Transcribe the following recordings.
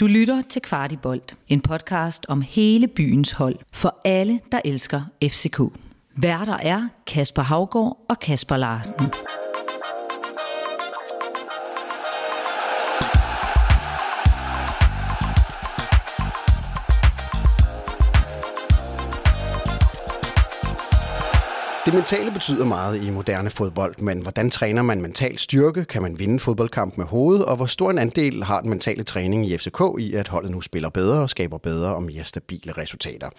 Du lytter til Kvart i Bold, en podcast om hele byens hold, for alle, der elsker FCK. Værter er Kasper Havgård og Kasper Larsen. Det mentale betyder meget i moderne fodbold, men hvordan træner man mental styrke? Kan man vinde fodboldkamp med hovedet? Og hvor stor en andel har den mentale træning i FCK i, at holdet nu spiller bedre og skaber bedre og mere stabile resultater?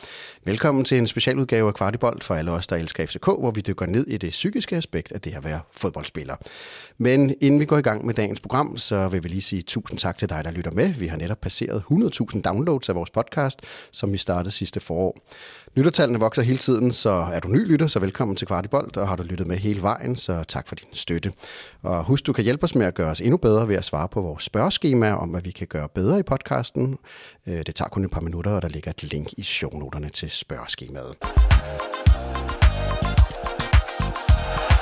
Velkommen til en specialudgave af Kvart i Bold for alle os, der elsker FCK, hvor vi dykker ned i det psykiske aspekt af det at være fodboldspiller. Men inden vi går i gang med dagens program, så vil vi lige sige tusind tak til dig, der lytter med. Vi har netop passeret 100.000 downloads af vores podcast, som vi startede sidste forår. Lyttertallene vokser hele tiden, så er du ny lytter, så velkommen til Kvart i Bold, og har du lyttet med hele vejen, så tak for din støtte. Og husk, du kan hjælpe os med at gøre os endnu bedre ved at svare på vores spørgeskema om, hvad vi kan gøre bedre i podcasten. Det tager kun et par minutter, og der ligger et link i shownoterne til spørgeskemaet.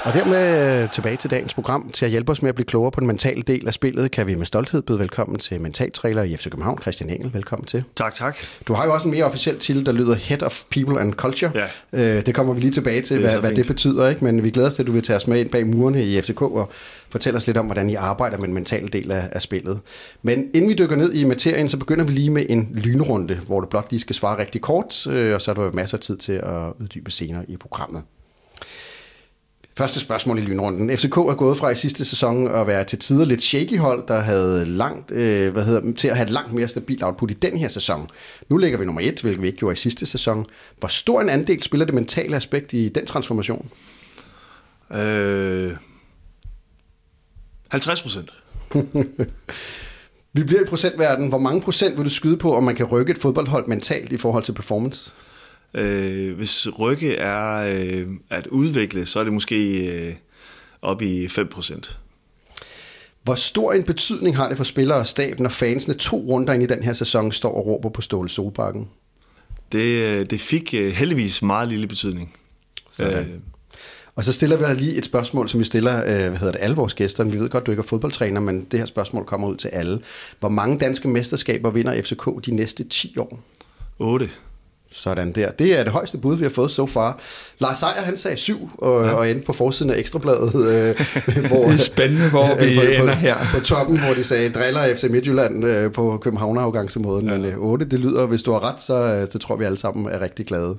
Og dermed tilbage til dagens program. Til at hjælpe os med at blive klogere på den mentale del af spillet, kan vi med stolthed byde velkommen til mentaltræner i FC København, Christian Engel. Velkommen til. Tak. Du har jo også en mere officiel titel, der lyder Head of People and Culture. Ja. Det kommer vi lige tilbage til, hvad det betyder, ikke? Men vi glæder os til, at du vil tage os med ind bag murene i FCK og fortælle os lidt om, hvordan I arbejder med den mentale del af spillet. Men inden vi dykker ned i materien, så begynder vi lige med en lynrunde, hvor du blot lige skal svare rigtig kort, og så er der masser af tid til at uddybe senere i programmet. Første spørgsmål i lynrunden. FCK er gået fra i sidste sæson at være til tider lidt shaky hold, der havde til at have et langt mere stabilt output i den her sæson. Nu ligger vi nummer 1, hvilket vi ikke gjorde i sidste sæson. Hvor stor en andel spiller det mentale aspekt i den transformation? 50%. Vi bliver i procentverdenen. Hvor mange procent vil du skyde på, om man kan rykke et fodboldhold mentalt i forhold til performance? Hvis rykke er at udvikle, så er det måske op i 5%. Hvor stor en betydning har det for spillere og stab, når fansene 2 runder ind i den her sæson står og råber på Ståle Solbakken? Det fik heldigvis meget lille betydning. Og så stiller vi dig lige et spørgsmål, som vi stiller alle vores gæster. Vi ved godt, du ikke er fodboldtræner, men det her spørgsmål kommer ud til alle. Hvor mange danske mesterskaber vinder FCK de næste 10 år? 8. Sådan der. Det er det højeste bud, vi har fået so far. Lars Seier, han sagde 7 og endte på forsiden af Ekstrabladet. Hvor, det er spændende, hvor vi ender her. På toppen, hvor de sagde, driller FC Midtjylland på København-afgangsmåden. Ja. Men 8, det lyder, hvis du har ret, så tror vi alle sammen er rigtig glade.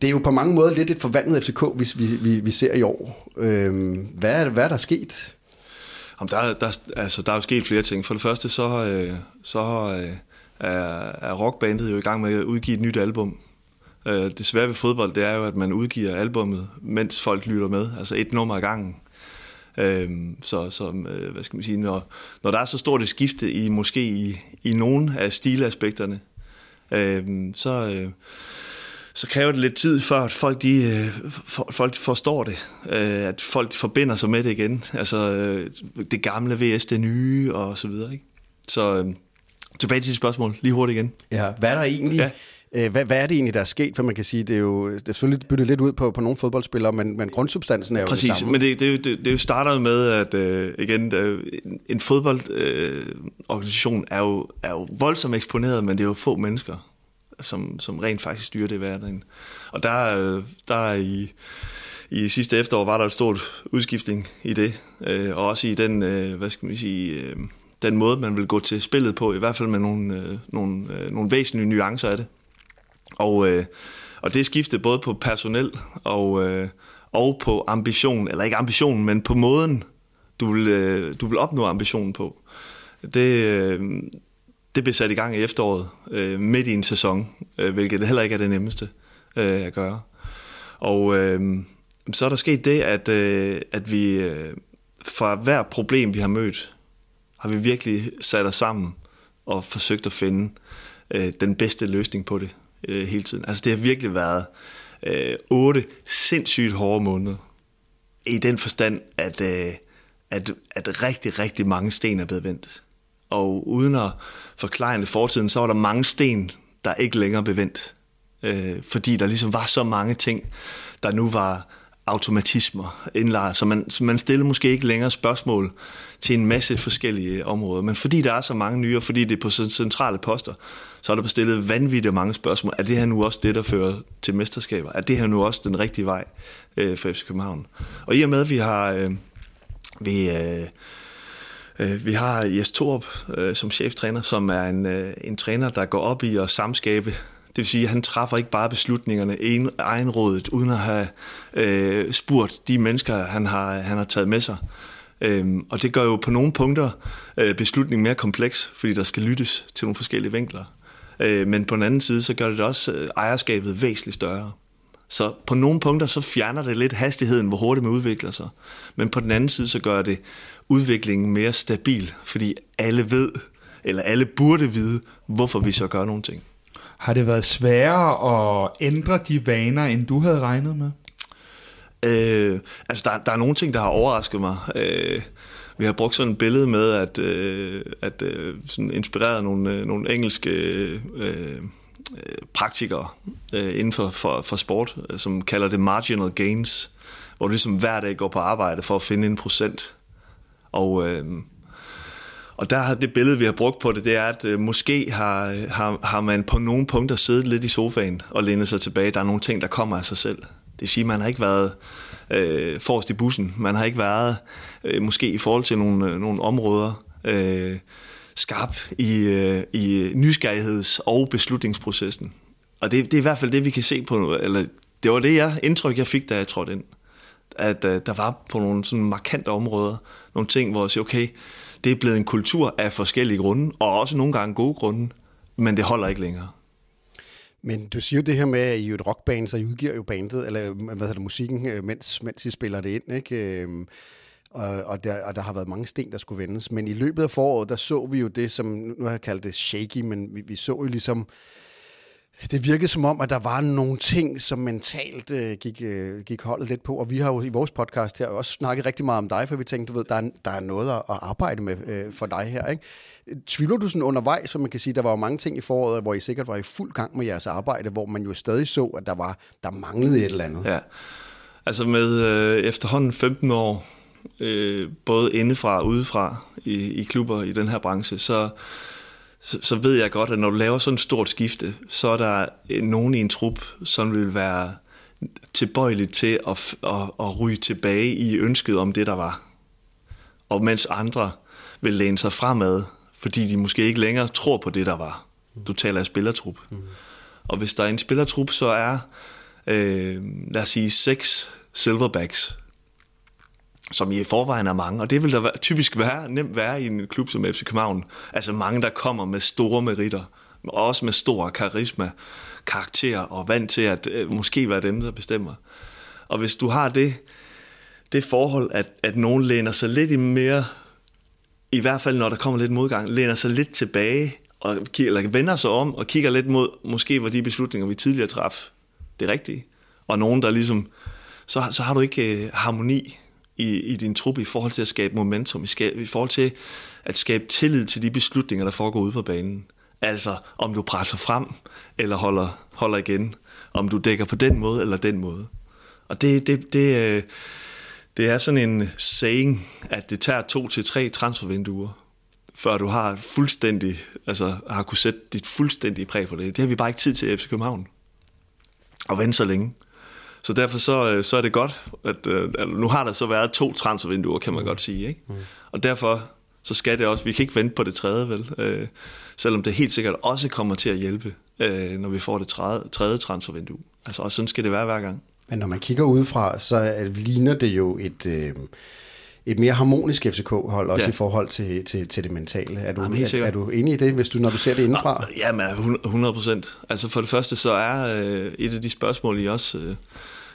Det er jo på mange måder lidt et forvandlet FCK, hvis vi ser i år. Hvad er der sket? Jamen, der er jo sket flere ting. For det første, så er rockbandet jo i gang med at udgive et nyt album. Det svære ved fodbold, det er jo, at man udgiver albummet, mens folk lytter med, altså et nummer ad gangen. Hvad skal man sige, når der er så stort et skifte i måske i nogle af stilaspekterne, så kræver det lidt tid, før at folk forstår det, at folk forbinder sig med det igen. Altså det gamle vs det nye og så videre, ikke? Så tilbage til dit spørgsmål, lige hurtigt igen. Ja, hvad er det egentlig, der er sket? For man kan sige, det er jo selvfølgelig byttet lidt ud på nogle fodboldspillere, men grundsubstansen er jo præcis, det samme. Præcis, men det starter med, at en fodboldorganisation er jo voldsomt eksponeret, men det er jo få mennesker, som rent faktisk styrer det i hverdagen. Og i sidste efterår var der et stort udskiftning i det, og også i den, den måde, man vil gå til spillet på, i hvert fald med nogle væsentlige nuancer af det. Og det skifter både på personel og på ambition, eller ikke ambitionen, men på måden, du vil opnå ambitionen på. Det blev sat i gang i efteråret, midt i en sæson, hvilket heller ikke er det nemmeste at gøre. Og så er der sket det, at vi fra hver problem, vi har mødt, har vi virkelig sat os sammen og forsøgt at finde den bedste løsning på det hele tiden. Altså det har virkelig været 8 sindssygt hårde måneder. I den forstand, at rigtig, rigtig mange sten er blevet vendt. Og uden at forklare det fortiden, så var der mange sten, der ikke længere blev vendt. Fordi der ligesom var så mange ting, der nu var automatismer indlejret, så man stiller måske ikke længere spørgsmål til en masse forskellige områder. Men fordi der er så mange nye, og fordi det er på centrale poster, så er der bestillet vanvittigt mange spørgsmål. Er det her nu også det, der fører til mesterskaber? Er det her nu også den rigtige vej for FC København? Og i og med, at vi har Jess Thorup som cheftræner, som er en træner, der går op i at samskabe. Det vil sige, at han træffer ikke bare beslutningerne egenrådigt, uden at have spurgt de mennesker, han har taget med sig. Og det gør jo på nogle punkter beslutningen mere kompleks, fordi der skal lyttes til nogle forskellige vinkler. Men på den anden side, så gør det også ejerskabet væsentligt større. Så på nogle punkter, så fjerner det lidt hastigheden, hvor hurtigt man udvikler sig. Men på den anden side, så gør det udviklingen mere stabil, fordi alle ved, eller alle burde vide, hvorfor vi så gør nogle ting. Har det været sværere at ændre de vaner, end du havde regnet med? Der er nogle ting, der har overrasket mig. Vi har brugt sådan et billede med, at sådan inspireret nogle engelske praktikere inden for sport, som kalder det marginal gains, hvor du ligesom hver dag går på arbejde for at finde 1%. Og der har det billede, vi har brugt på det, det er, at måske har man på nogle punkter siddet lidt i sofaen og lænet sig tilbage. Der er nogle ting, der kommer af sig selv. Det vil sige, at man har ikke været forrest i bussen. Man har ikke været, måske i forhold til nogle områder, skarp i nysgerrigheds- og beslutningsprocessen. Og det er i hvert fald det, vi kan se på, eller det var det indtryk, jeg fik, da jeg trådte ind. At der var på nogle sådan markante områder, nogle ting, hvor jeg siger, okay, det er blevet en kultur af forskellige grunde, og også nogle gange gode grunde, men det holder ikke længere. Men du siger jo det her med, at I er et rockband, så I udgiver jo bandet, eller hvad hedder det, musikken, mens I spiller det ind, ikke? Og der har været mange sten, der skulle vendes. Men i løbet af foråret, der så vi jo det, som nu har jeg kaldt det shaky, men vi så jo ligesom, det virkede som om, at der var nogle ting, som mentalt gik holdet lidt på, og vi har jo i vores podcast her også snakket rigtig meget om dig, for vi tænkte, du ved, der er noget at arbejde med for dig her, ikke? Tvivler du sådan undervejs, så man kan sige, der var jo mange ting i foråret, hvor I sikkert var i fuld gang med jeres arbejde, hvor man jo stadig så, at der manglede et eller andet? Ja, altså med efterhånden 15 år, både indefra og udefra i klubber i den her branche, så ved jeg godt, at når du laver sådan et stort skifte, så er der nogen i en trup, som vil være tilbøjeligt til at ryge tilbage i ønsket om det, der var. Og mens andre vil læne sig fremad, fordi de måske ikke længere tror på det, der var. Du taler af spillertrup. Mm. Og hvis der er en spillertrup, så er, lad os sige, 6 silverbacks, som i forvejen er mange, og det vil der typisk nemt være i en klub som FC København. Altså mange, der kommer med store meritter, og også med stor karisma, karakter og vant til at måske være dem, der bestemmer. Og hvis du har det forhold, at nogen læner sig lidt mere, i hvert fald når der kommer lidt modgang, læner sig lidt tilbage, eller vender sig om og kigger lidt mod, måske var de beslutninger, vi tidligere traf, det rigtige. Og nogen, der ligesom, så har du ikke harmoni i din truppe i forhold til at skabe momentum, i forhold til at skabe tillid til de beslutninger, der foregår ude på banen. Altså, om du presser frem, eller holder igen. Om du dækker på den måde, eller den måde. Og det er sådan en saying, at det tager 2 til 3 transfervinduer, før du har fuldstændig, altså har kunne sætte dit fuldstændige præg på det. Det har vi bare ikke tid til i FC København. Og vente så længe. Så derfor så er det godt, at nu har der så været 2 transfervinduer, kan man godt sige, ikke? Mm. Og derfor så skal det også, vi kan ikke vente på det 3., vel? Selvom det helt sikkert også kommer til at hjælpe, når vi får det 3. transfervindue. Altså også sådan skal det være hver gang. Men når man kigger udefra, så ligner det jo et mere harmonisk FCK-hold, også ja, i forhold til det mentale. Er du enig i det, hvis du, når du ser det indefra? Jamen, 100%. Altså for det første, så er et af de spørgsmål, I også,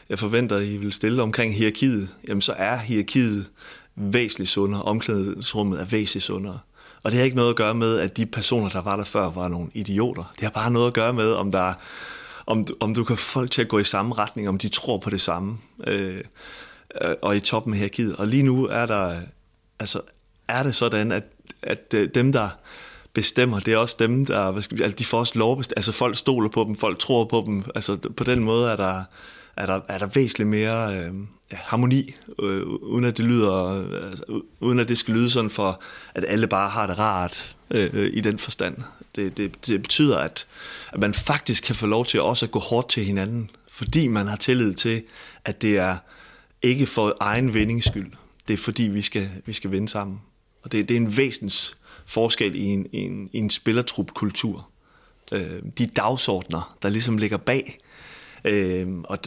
jeg forventer, I vil stille omkring hierarkiet. Jamen, så er hierarkiet væsentligt sundere, omklædningsrummet er væsentligt sundere. Og det har ikke noget at gøre med, at de personer, der var der før, var nogle idioter. Det har bare noget at gøre med, om du kan få folk til at gå i samme retning, om de tror på det samme. Og i toppen af hierarkiet. Og lige nu er der, altså er det sådan, at dem der bestemmer, det er også dem der, altså de får også lov, altså folk stoler på dem, folk tror på dem. Altså på den måde er der er der væsentligt mere harmoni, uden at det lyder, uden at det skal lyde sådan for, at alle bare har det rart i den forstand. Det betyder, at man faktisk kan få lov til også at gå hårdt til hinanden, fordi man har tillid til, at det er ikke for egen vindings skyld. Det er fordi, vi skal vinde sammen. Og det er en væsentlig forskel i en spillertrupkultur. De dagsordner, der ligesom ligger bag. Og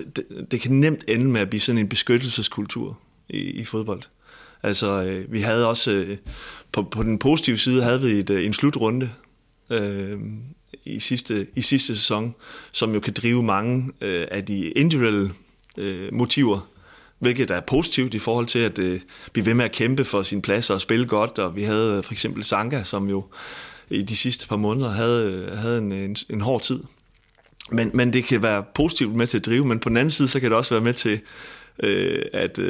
det kan nemt ende med at blive sådan en beskyttelseskultur i fodbold. Altså, vi havde også på den positive side havde vi en slutrunde i sidste sæson, som jo kan drive mange af de individuelle motiver, hvilket er positivt i forhold til at blive ved med at kæmpe for sin plads og spille godt. Og vi havde for eksempel Sanka, som jo i de sidste par måneder havde en hård tid. Men det kan være positivt med til at drive, men på den anden side, så kan det også være med til at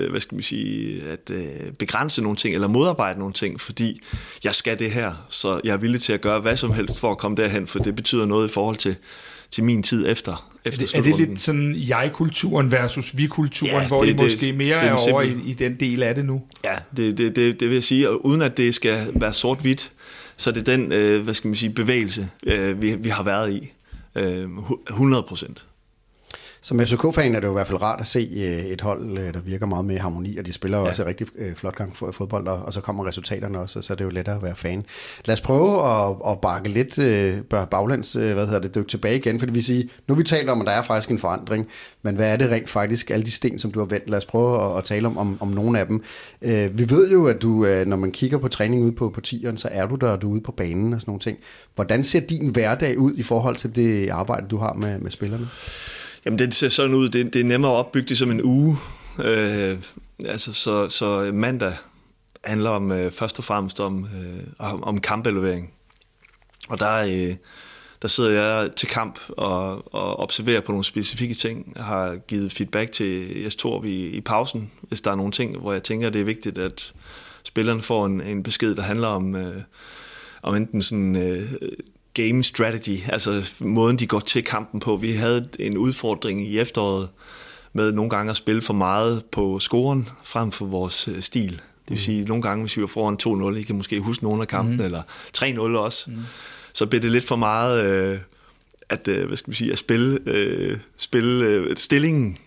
begrænse nogle ting, eller modarbejde nogle ting, fordi jeg skal det her, så jeg er villig til at gøre hvad som helst for at komme derhen, for det betyder noget i forhold til min tid efter slutrunden. Er det lidt sådan jeg-kulturen versus vi-kulturen, ja, hvor I måske mere det er over i den del af det nu? Ja, det vil jeg sige, og uden at det skal være sort-hvidt, så er det den bevægelse, vi har været i. 100%. Som FCK-fan er det jo i hvert fald rart at se et hold, der virker meget med harmoni, og de spiller også rigtig flot gang fodbold, og så kommer resultaterne også, og så er det jo lettere at være fan. Lad os prøve at bakke lidt baglæns, dykke tilbage igen, fordi vi siger, nu vi taler om, at der er faktisk en forandring, men hvad er det rent faktisk, alle de sten, som du har vendt? Lad os prøve at tale om nogle af dem. Vi ved jo, at du, når man kigger på træning ude på tieren, så er du der, og du er ude på banen og sådan nogle ting. Hvordan ser din hverdag ud i forhold til det arbejde, du har med spillerne? Jamen, det ser sådan ud. Det er nemmere at opbygge det som en uge. Så mandag handler om først og fremmest om kampelevering. Og der sidder jeg til kamp og observerer på nogle specifikke ting. Jeg har givet feedback til Jess Thorup i pausen, hvis der er nogle ting, hvor jeg tænker, det er vigtigt, at spilleren får en besked, der handler om enten sådan... game strategy, altså måden, de går til kampen på. Vi havde en udfordring i efteråret med nogle gange at spille for meget på scoren frem for vores stil. Det vil sige, nogle gange, hvis vi var foran 2-0, I kan måske huske nogle af kampen, eller 3-0 også, så blev det lidt for meget at spille stillingen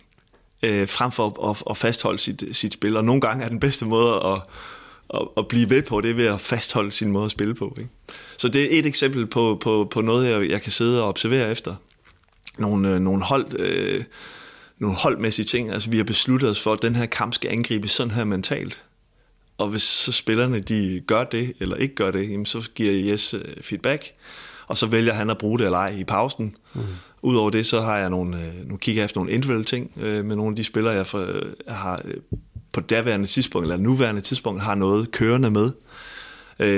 frem for at fastholde sit spil. Og nogle gange er den bedste måde at blive ved på, det er ved at fastholde sin måde at spille på, ikke? Så det er et eksempel på noget, jeg kan sidde og observere efter. Nogle holdmæssige ting. Altså, vi har besluttet os for, at den her kamp skal angribes sådan her mentalt. Og hvis så spillerne, de gør det eller ikke gør det, jamen, så giver Jess feedback, og så vælger han at bruge det eller ej i pausen. Udover det, så har jeg nu kigger jeg efter nogle individuelle ting med nogle af de spillere, jeg har på daværende tidspunkt, eller nuværende tidspunkt, har noget kørende med,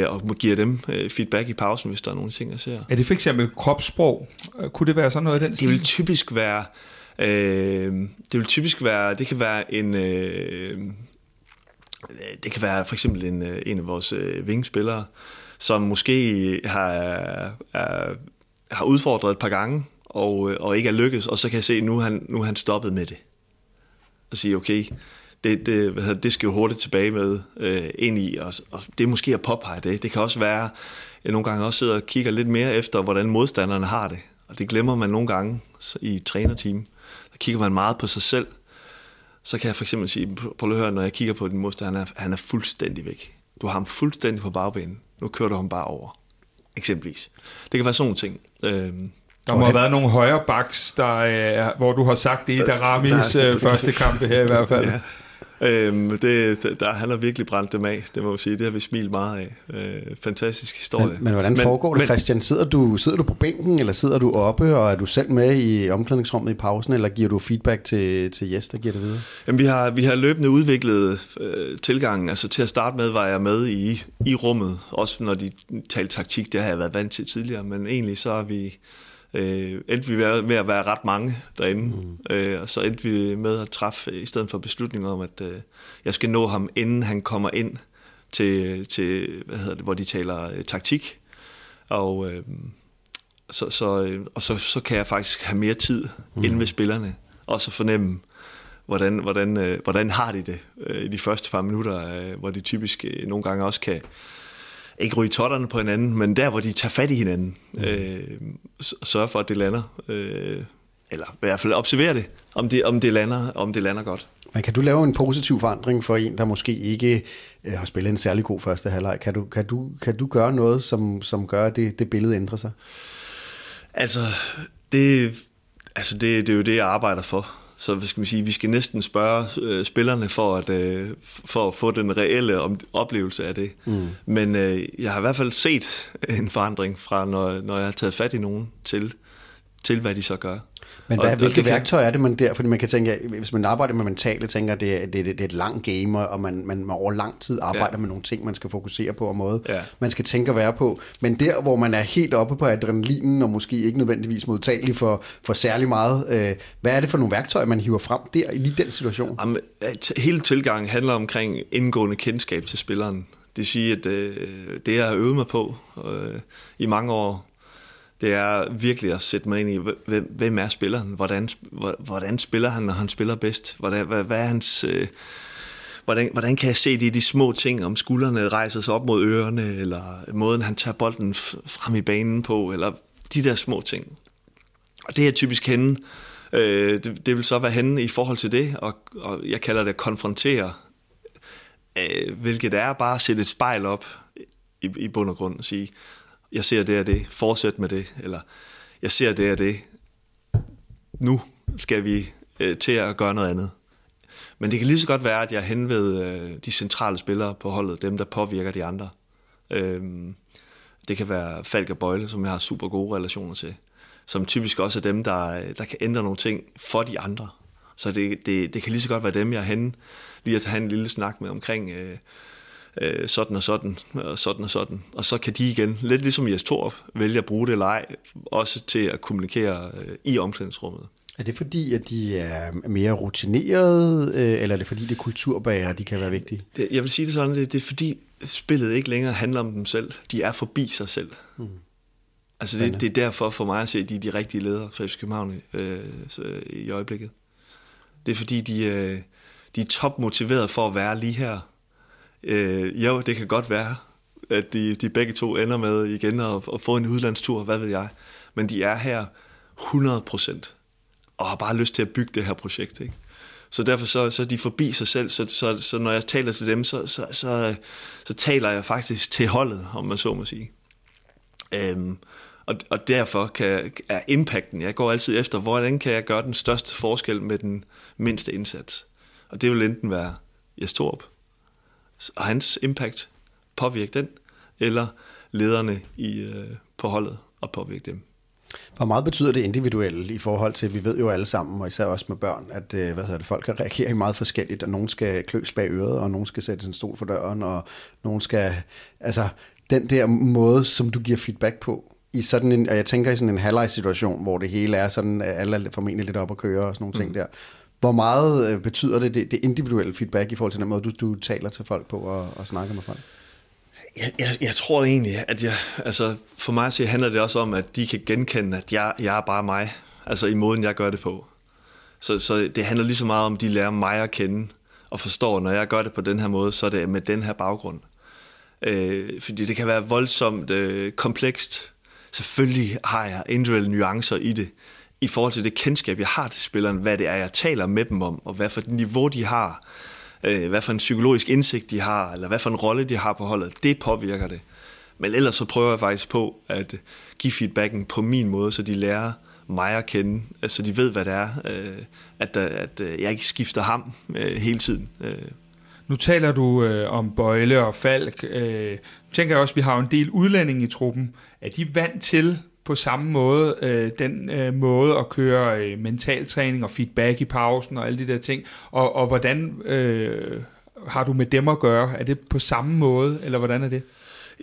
og giver dem feedback i pausen, hvis der er nogle ting, jeg ser. Er det for eksempel kropssprog? Kunne det være sådan noget af den stil? Det kan være en... det kan være for eksempel en af vores vingespillere, som måske har udfordret et par gange, og ikke er lykkes, og så kan jeg se, at nu er han stoppet med det. Og sige, okay... Det skal jo hurtigt tilbage med ind i, og det er måske at påpege det. Det kan også være, jeg nogle gange også sidder og kigger lidt mere efter, hvordan modstanderne har det. Og det glemmer man nogle gange i trænerteam. Der kigger man meget på sig selv. Så kan jeg for eksempel sige, prøv at høre, når jeg kigger på din modstander, han er fuldstændig væk. Du har ham fuldstændig på bagbenen. Nu kører du ham bare over, eksempelvis. Det kan være sådan nogle ting. Der må have været nogle højre backs, hvor du har sagt det i Ida Ramis første kampe her i hvert fald. Ja. Han har virkelig brændt dem af, det må jeg sige. Det har vi smilt meget af. Fantastisk historie. Men hvordan foregår det, Christian? Sidder du på bænken, eller sidder du oppe, og er du selv med i omklædningsrummet i pausen, eller giver du feedback til Jess, der giver det videre? Jamen, vi har løbende udviklet tilgangen. Altså, til at starte med var jeg med i rummet, også når de talte taktik. Det har jeg været vant til tidligere, men egentlig så har vi... endte vi med at være ret mange derinde, og så endte vi med at træffe i stedet for beslutninger om, at jeg skal nå ham, inden han kommer ind til hvor de taler taktik, og så kan jeg faktisk have mere tid inde ved spillerne, og så fornemme, hvordan har de det i de første par minutter, hvor de typisk nogle gange også kan ikke ryge totterne på hinanden, men der, hvor de tager fat i hinanden, sørge for, at det lander, eller i hvert fald observere det, om det lander godt. Men kan du lave en positiv forandring for en, der måske ikke har spillet en særlig god første halvleg? Kan du gøre noget, som gør, at det billede ændrer sig? Altså det er jo det, jeg arbejder for. Så skal man sige, vi skal næsten spørge spillerne for at få den reelle oplevelse af det. Mm. Men jeg har i hvert fald set en forandring fra, når jeg har taget fat i nogen, til hvad de så gør. Men hvilke værktøj er det, man der? Fordi man kan tænke, hvis man arbejder med mentale, tænker, at det er et langt game, og man over lang tid arbejder med nogle ting, man skal fokusere på og måde. Ja. Man skal tænke og være på. Men der, hvor man er helt oppe på adrenalinen, og måske ikke nødvendigvis modtagelig for særlig meget, hvad er det for nogle værktøjer, man hiver frem der i lige den situation? Jamen, hele tilgangen handler omkring indgående kendskab til spilleren. Det vil sige, at det, jeg har øvet mig på i mange år, det er virkelig at sætte mig ind i, hvem er spilleren? Hvordan spiller han, når han spiller bedst? Hvad er hans, hvordan kan jeg se det i de små ting, om skuldrene rejser sig op mod ørerne, eller måden, han tager bolden frem i banen på, eller de der små ting. Og det er typisk henne. Det vil så være henne i forhold til det, og jeg kalder det at konfrontere, hvilket er bare at sætte et spejl op i bund og grund og sige, jeg ser det og det, fortsæt med det, eller jeg ser det og det, nu skal vi til at gøre noget andet. Men det kan lige så godt være, at jeg henved de centrale spillere på holdet, dem der påvirker de andre. Det kan være Falk og Bøjle, som jeg har super gode relationer til, som typisk også er dem, der kan ændre nogle ting for de andre. Så det kan lige så godt være dem, jeg er henne, lige at have en lille snak med omkring... Sådan og sådan. Og så kan de igen, lidt ligesom Jess Thorup, vælge at bruge det leg, også til at kommunikere i omklædningsrummet. Er det fordi, at de er mere rutinerede, eller er det fordi, det er kulturbærere, de kan være vigtige? Jeg vil sige det sådan, det er fordi, spillet ikke længere handler om dem selv. De er forbi sig selv. Mm. Altså det er derfor for mig at se, at de er de rigtige ledere fra FC København i øjeblikket. Det er fordi, de er topmotiverede for at være lige her. Jo, det kan godt være, at de begge to ender med igen at få en udlandstur, hvad ved jeg. Men de er her 100% og har bare lyst til at bygge det her projekt, ikke? Så derfor så de forbi sig selv, så når jeg taler til dem, så taler jeg faktisk til holdet, om man så må sige. Og derfor er impacten, jeg går altid efter, hvordan kan jeg gøre den største forskel med den mindste indsats. Og det vil enten være Jess Thorup, og hans impact påvirker den, eller lederne på holdet og påvirker dem. Hvor meget betyder det individuelle i forhold til, vi ved jo alle sammen, og især også med børn, at folk kan reagere meget forskelligt, og nogen skal kløs bag øret, og nogen skal sætte en stol for døren, og nogen skal... Altså, den der måde, som du giver feedback på, i sådan en, og jeg tænker i sådan en halvlejssituation, hvor det hele er sådan, at alle er formentlig lidt op at køre og sådan nogle ting der. Hvor meget betyder det individuelle feedback i forhold til den måde, du taler til folk på og snakker med folk? Jeg tror egentlig, at for mig så handler det også om, at de kan genkende, at jeg er bare mig. Altså i måden, jeg gør det på. Så det handler lige så meget om, at de lærer mig at kende og forstår, når jeg gør det på den her måde, så er det med den her baggrund. Fordi det kan være voldsomt komplekst. Selvfølgelig har jeg individuelle nuancer i det. I forhold til det kendskab, jeg har til spilleren, hvad det er, jeg taler med dem om, og hvad for et niveau de har, hvad for en psykologisk indsigt de har, eller hvad for en rolle de har på holdet, det påvirker det. Men ellers så prøver jeg faktisk på at give feedbacken på min måde, så de lærer mig at kende, så de ved, hvad det er, at jeg ikke skifter ham hele tiden. Nu taler du om Bøjle og Falk. Tænker jeg også, at vi har jo en del udlændinge i truppen. Er de vant til... på samme måde, den måde at køre mentaltræning og feedback i pausen og alle de der ting, og hvordan har du med dem at gøre? Er det på samme måde, eller hvordan er det?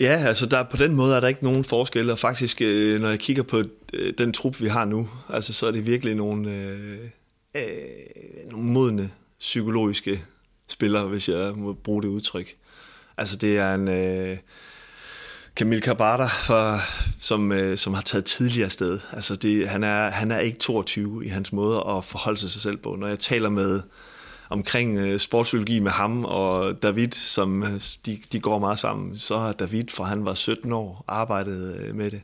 Ja, altså på den måde er der ikke nogen forskel, og faktisk, når jeg kigger på den trup, vi har nu, altså, så er det virkelig nogle modne psykologiske spillere, hvis jeg må bruge det udtryk. Altså det er en... Camille Carbada, som har taget tidligere sted. Altså han er ikke 22 i hans måde at forholde sig selv på. Når jeg taler med omkring sportsbiologi med ham og David, som de går meget sammen. Så har David, fra han var 17 år, arbejdet med det.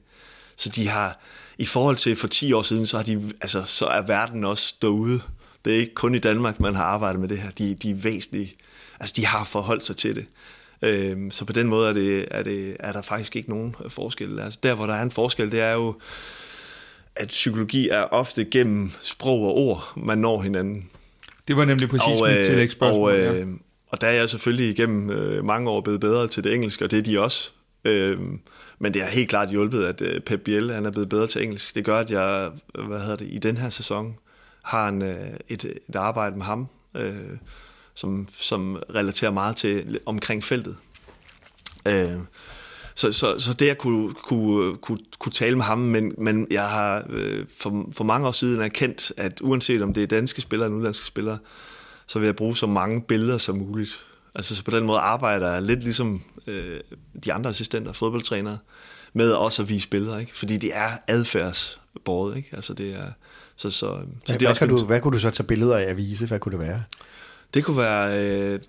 Så de har, i forhold til for 10 år siden, så har de, altså, så er verden også derude. Det er ikke kun i Danmark, man har arbejdet med det her. De er væsentlige. Altså, de har forholdt sig til det. Så på den måde er der faktisk ikke nogen forskel. Altså, der, hvor der er en forskel, det er jo, at psykologi er ofte gennem sprog og ord, man når hinanden. Det var nemlig præcis mit tillægsspørgsmål. Og der er jeg selvfølgelig igennem mange år blevet bedre til det engelske, og det er de også. Men det har helt klart hjulpet, at Pep Biel, han er blevet bedre til engelsk. Det gør, at jeg i den her sæson har et arbejde med ham, som relaterer meget til omkring feltet. Så det at kunne tale med ham, men jeg har for mange år siden erkendt, at uanset om det er danske spillere eller udenlandske spillere, så vil jeg bruge så mange billeder som muligt. Altså, så på den måde arbejder jeg lidt ligesom de andre assistenter, fodboldtrænere, med også at vise billeder, ikke? Fordi det er adfærdsbåret, ikke? Altså det er hvad kunne du så tage billeder af at vise? Hvad kunne det være? Det kunne være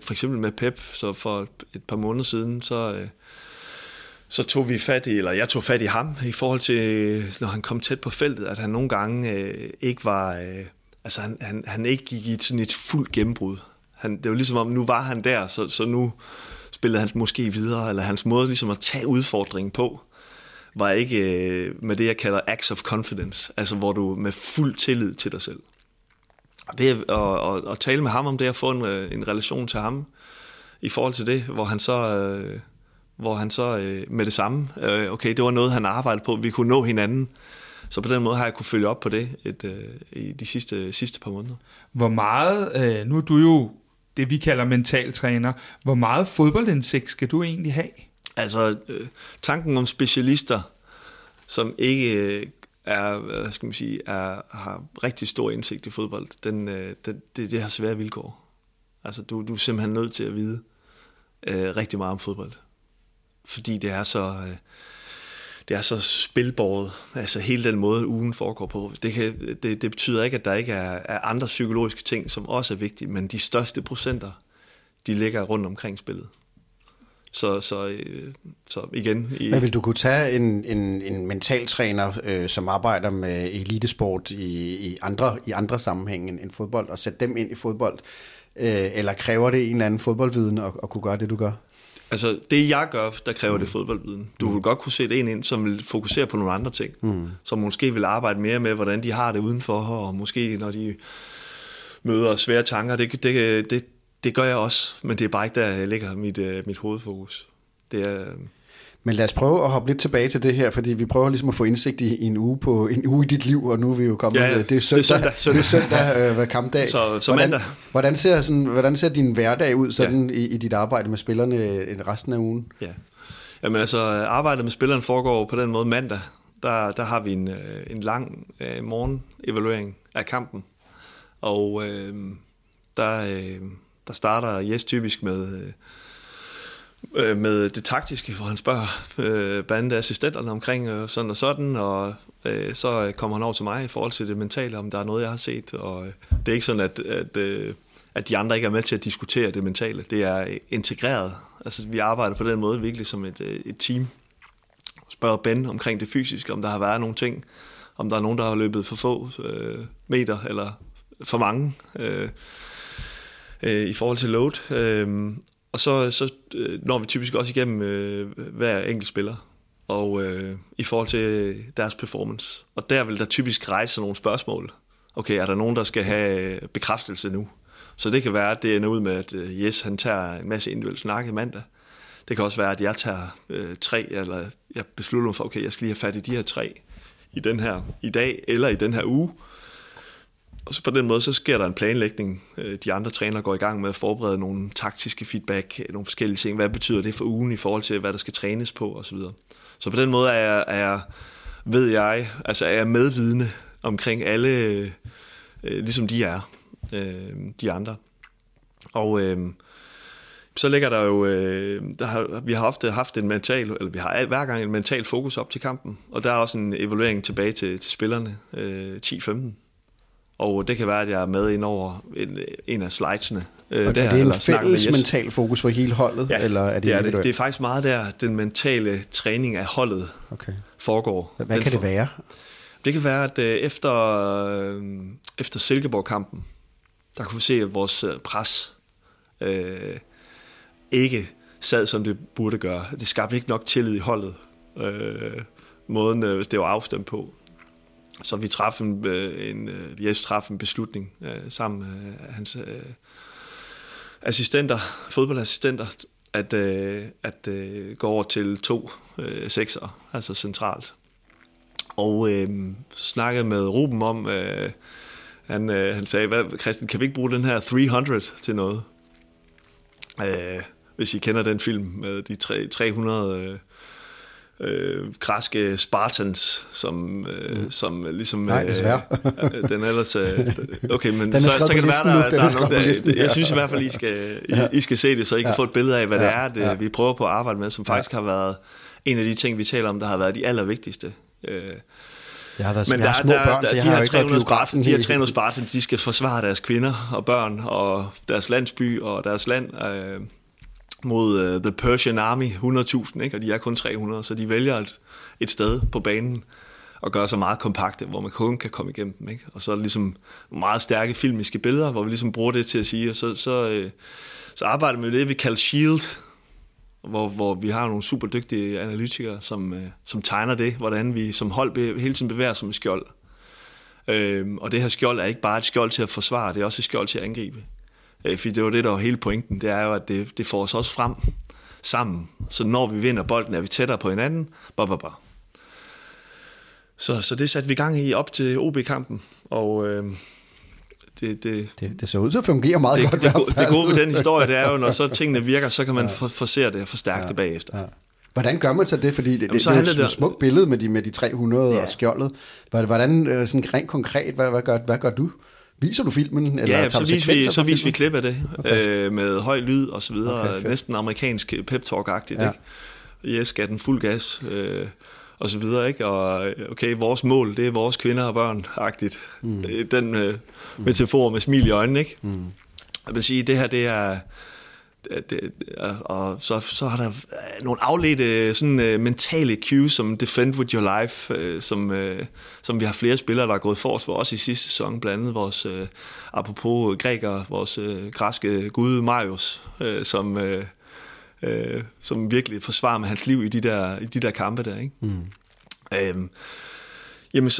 for eksempel med Pep, så for et par måneder siden, så tog vi fat i, eller jeg tog fat i ham i forhold til, når han kom tæt på feltet, at han nogle gange ikke var, altså han ikke gik i sådan et fuldt gennembrud. Det var ligesom om, nu var han der, så nu spillede han måske videre, eller hans måde ligesom at tage udfordringen på, var ikke med det, jeg kalder acts of confidence, altså hvor du med fuld tillid til dig selv. Og det at tale med ham om det, at få en relation til ham i forhold til det, hvor han så med det samme, okay, det var noget, han arbejdede på, vi kunne nå hinanden. Så på den måde har jeg kunne følge op på det i de sidste par måneder. Hvor meget, nu er du jo det, vi kalder mentaltræner, hvor meget fodboldindsigt skal du egentlig have? Altså, tanken om specialister, som ikke er, hvad skal man sige, har rigtig stor indsigt i fodbold, det har svære vilkår. Altså, du er simpelthen nødt til at vide rigtig meget om fodbold. Fordi det er så... Det er så spilbåret, altså hele den måde, ugen foregår på. Det betyder ikke, at der ikke er andre psykologiske ting, som også er vigtige, men de største procenter, de ligger rundt omkring spillet. Så igen... Men vil du kunne tage en mentaltræner, som arbejder med elitesport i andre sammenhænge end fodbold, og sætte dem ind i fodbold, eller kræver det en eller anden fodboldviden at kunne gøre det, du gør? Altså, det jeg gør, der kræver det fodboldviden. Du vil godt kunne sætte en ind, som vil fokusere på nogle andre ting, som måske vil arbejde mere med, hvordan de har det udenfor, og måske når de møder svære tanker. Det gør jeg også, men det er bare ikke der, jeg lægger mit hovedfokus. Det er... Men lad os prøve at hoppe lidt tilbage til det her, fordi vi prøver ligesom at få indsigt i en uge i dit liv, og nu er vi jo kommet med. Det er søndag kampdag. Så mandag. Hvordan ser din hverdag ud sådan i dit arbejde med spillerne resten af ugen? Ja. Jamen altså, arbejdet med spillerne foregår på den måde mandag. Der har vi en lang morgenevaluering af kampen, og der starter Jess typisk med det taktiske, hvor han spørger blandt andet assistenterne omkring sådan og sådan, og så kommer han over til mig i forhold til det mentale, om der er noget, jeg har set, og det er ikke sådan, at de andre ikke er med til at diskutere det mentale. Det er integreret. Altså, vi arbejder på den måde virkelig som et team. Spørger Ben omkring det fysiske, om der har været nogle ting, om der er nogen, der har løbet for få meter, eller for mange i forhold til load. Og så når vi typisk også igennem hver enkelt spiller, og i forhold til deres performance. Og der vil der typisk rejse nogle spørgsmål. Okay, er der nogen, der skal have bekræftelse nu? Så det kan være, at det ender ud med, at Jess han tager en masse individuelle snakke mandag. Det kan også være, at jeg tager 3, eller jeg beslutter mig for, okay, jeg skal lige have fat i de her 3 i dag eller i den her uge. Og så på den måde, så sker der en planlægning. De andre trænere går i gang med at forberede nogle taktiske feedback, nogle forskellige ting. Hvad betyder det for ugen i forhold til, hvad der skal trænes på osv.? Så på den måde er jeg medvidende omkring alle, ligesom de er, de andre. Og så ligger der jo, vi har ofte haft en mental, eller vi har hver gang en mental fokus op til kampen, og der er også en evaluering tilbage til spillerne, 10-15. Og det kan være, at jeg er med ind over en af slidesene. Og der, er det en fælles mental fokus for hele holdet? Ja, eller er det, ja, det er faktisk meget der, den mentale træning af holdet foregår. Hvad kan det være? Det kan være, at efter Silkeborg-kampen, der kunne vi se, at vores pres ikke sad, som det burde gøre. Det skabte ikke nok tillid i holdet, måden det var afstemt på. Så vi traf en beslutning sammen med hans fodboldassistenter, at gå over til 2 sekser, altså centralt. Og snakkede med Ruben om, han sagde, Christian, kan vi ikke bruge den her 300 til noget? Hvis I kender den film med de 300... græske Spartans, som ligesom... Nej, desværre. Den ellers... Okay, men så kan det være, der er nogen, jeg synes i hvert fald, I skal se det, så I kan få et billede af, hvad det er, vi prøver på at arbejde med, som faktisk har været en af de ting, vi taler om, der har været de allervigtigste. De her 300 Spartans, de skal forsvare deres kvinder og børn og deres landsby og deres land... mod The Persian Army, 100.000, ikke? Og de er kun 300, så de vælger et sted på banen og gør sig meget kompakte, hvor man kun kan komme igennem dem, ikke? Og så er det ligesom meget stærke filmiske billeder, hvor vi ligesom bruger det til at sige, og så arbejder vi med det, vi kalder Shield, hvor vi har nogle super dygtige analytikere, som tegner det, hvordan vi som hold hele tiden bevæger som et skjold. Og det her skjold er ikke bare et skjold til at forsvare, det er også et skjold til at angribe. Fordi det var det, der var hele pointen, det er jo, at det får os også frem sammen. Så når vi vinder bolden, er vi tættere på hinanden. Så det satte vi gang i op til OB-kampen, og det så ud til at fungere meget godt. Det gode ved den historie, det er jo, når så tingene virker, så kan man forsere det og forstærke det bagefter. Ja. Hvordan gør man så det? Fordi det er sådan et smukt billede med de 300 og skjoldet. Hvordan, sådan rent konkret, hvad gør du? Viser du filmen? Eller ja, så viser vi klip af det, med høj lyd og så videre, næsten amerikansk pep-talk-agtigt, ikke? Yes, gav den fuld gas, og så videre, ikke? Og okay, vores mål, det er vores kvinder og børn-agtigt. Den metafor med smil i øjnene, ikke? Jeg vil sige, det her, det er... og så har der nogle afledte sådan mentale cues som Defend With Your Life, som vi har flere spillere, der er gået forrest for os i sidste sæson, blandt andet vores, apropos grækere, vores græske gud Marius, som virkelig forsvarer med hans liv i de der kampe der, ikke? Jamen,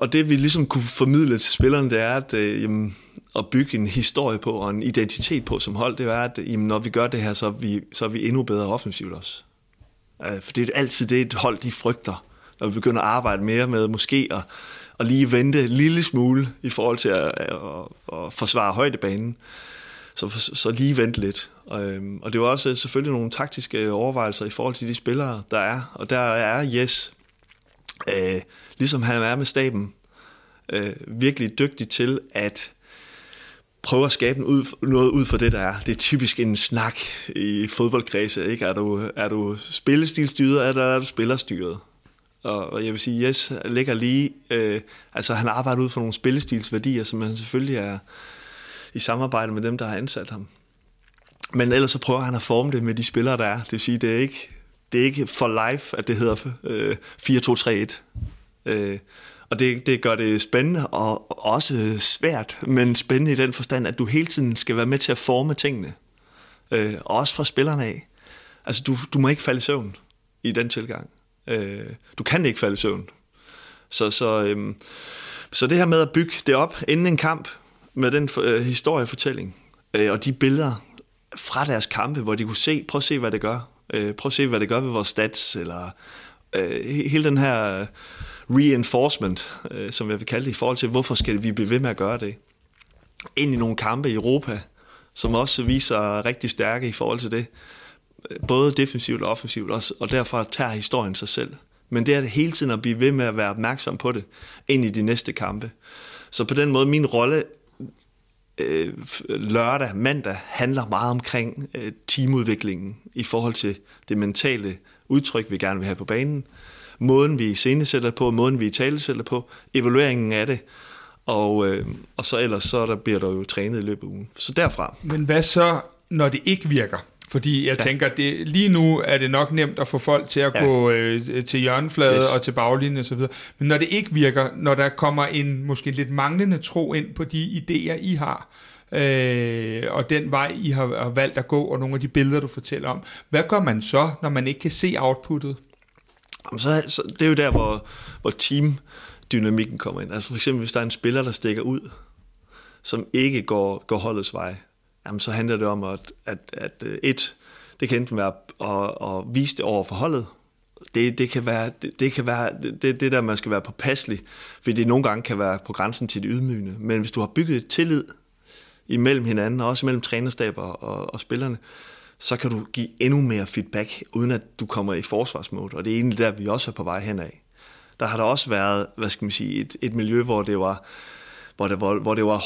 og det vi ligesom kunne formidle til spillerne, det er at bygge en historie på og en identitet på som hold. Det er, at når vi gør det her, så er vi endnu bedre offensivt også. For det er altid det, et hold de frygter, når vi begynder at arbejde mere med måske at lige vente en lille smule i forhold til at forsvare højdebanen. Så lige vente lidt. Og det er også selvfølgelig nogle taktiske overvejelser i forhold til de spillere, der er. Og der er Jess, ligesom han er med staben, virkelig dygtig til at prøve at skabe noget ud for det, der er. Det er typisk en snak i fodboldkredse, ikke? Er du spillestilstyret, eller er du spillerstyret? Og jeg vil sige, Jess ligger lige... altså, han arbejder ud for nogle spillestilsværdier, som han selvfølgelig er i samarbejde med dem, der har ansat ham. Men ellers så prøver han at forme det med de spillere, der er. Det vil sige, det er ikke for life, at det hedder 4-2-3-1. Og det gør det spændende og også svært, men spændende i den forstand, at du hele tiden skal være med til at forme tingene. Også fra spillerne af. Altså, du må ikke falde i søvn i den tilgang. Du kan ikke falde i søvn. Så det her med at bygge det op inden en kamp med den historiefortælling, og de billeder fra deres kampe, hvor de kunne se, prøv at se, hvad det gør. Prøv at se, hvad det gør ved vores stats, eller hele den her reinforcement, som jeg vil kalde det, i forhold til, hvorfor skal vi blive ved med at gøre det. Ind i nogle kampe i Europa, som også viser rigtig stærke i forhold til det, både defensivt og offensivt, og derfor tager historien sig selv. Men det er det hele tiden at blive ved med at være opmærksom på det, ind i de næste kampe. Så på den måde, min rolle lørdag, mandag handler meget omkring teamudviklingen i forhold til det mentale udtryk, vi gerne vil have på banen, måden vi iscenesætter på, måden vi italesætter på, evalueringen af det, Og så ellers så bliver der jo trænet i løbet af ugen. Så derfra. Men hvad så, når det ikke virker? Fordi jeg tænker, det, lige nu er det nok nemt at få folk til at gå til hjørneflade og til baglinjen og så videre. Men når det ikke virker, når der kommer en måske lidt manglende tro ind på de idéer, I har, og den vej, I har valgt at gå, og nogle af de billeder, du fortæller om, hvad gør man så, når man ikke kan se outputtet? Så det er jo der, hvor teamdynamikken kommer ind. Altså for eksempel, hvis der er en spiller, der stikker ud, som ikke går holdets vej, jamen, så handler det om, at det kan enten være at vise det over for holdet. Det kan være det der, man skal være påpasselig, fordi det nogle gange kan være på grænsen til det ydmygende. Men hvis du har bygget tillid imellem hinanden, og også imellem trænerstaber og spillerne, så kan du give endnu mere feedback, uden at du kommer i forsvarsmode. Og det er egentlig der, vi også er på vej henad. Der har der også været, hvad skal man sige, et miljø, hvor det var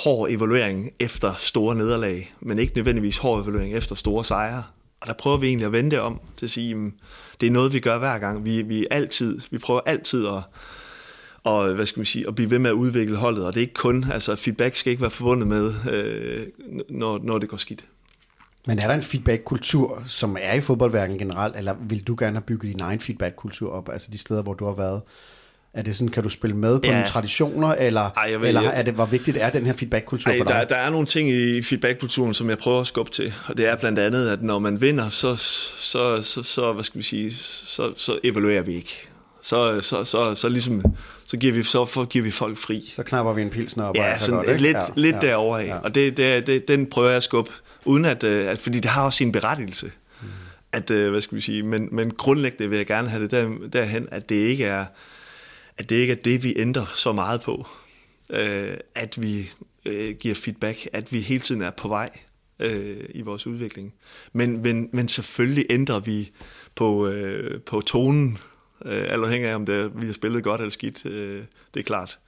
hård evaluering efter store nederlag, men ikke nødvendigvis hård evaluering efter store sejre. Og der prøver vi egentlig at vende det om, til at sige, at det er noget, vi gør hver gang. Vi prøver altid at blive ved med at udvikle holdet, og det er ikke kun, altså feedback skal ikke være forbundet med, når det går skidt. Men er der en feedback-kultur, som er i fodboldverdenen generelt, eller vil du gerne have bygget din egen feedback-kultur op, altså de steder, hvor du har været? Er det sådan, kan du spille med på nogle traditioner, eller er det, hvor vigtigt er den her feedback-kultur for dig? Der er nogle ting i feedback-kulturen, som jeg prøver at skubbe til, og det er blandt andet, at når man vinder, så evaluerer vi ikke. Så giver vi folk fri. Så knapper vi en pilsner op. Ja, sådan godt, lidt derovre af. Ja. Og den prøver jeg at skubbe, uden at fordi det har også sin berettigelse. Mm. Men grundlæggende vil jeg gerne have det derhen, at det ikke er det, vi ændrer så meget på, at vi giver feedback, at vi hele tiden er på vej i vores udvikling. Men selvfølgelig ændrer vi på tonen, alt afhængig af, om vi har spillet godt eller skidt, det er klart.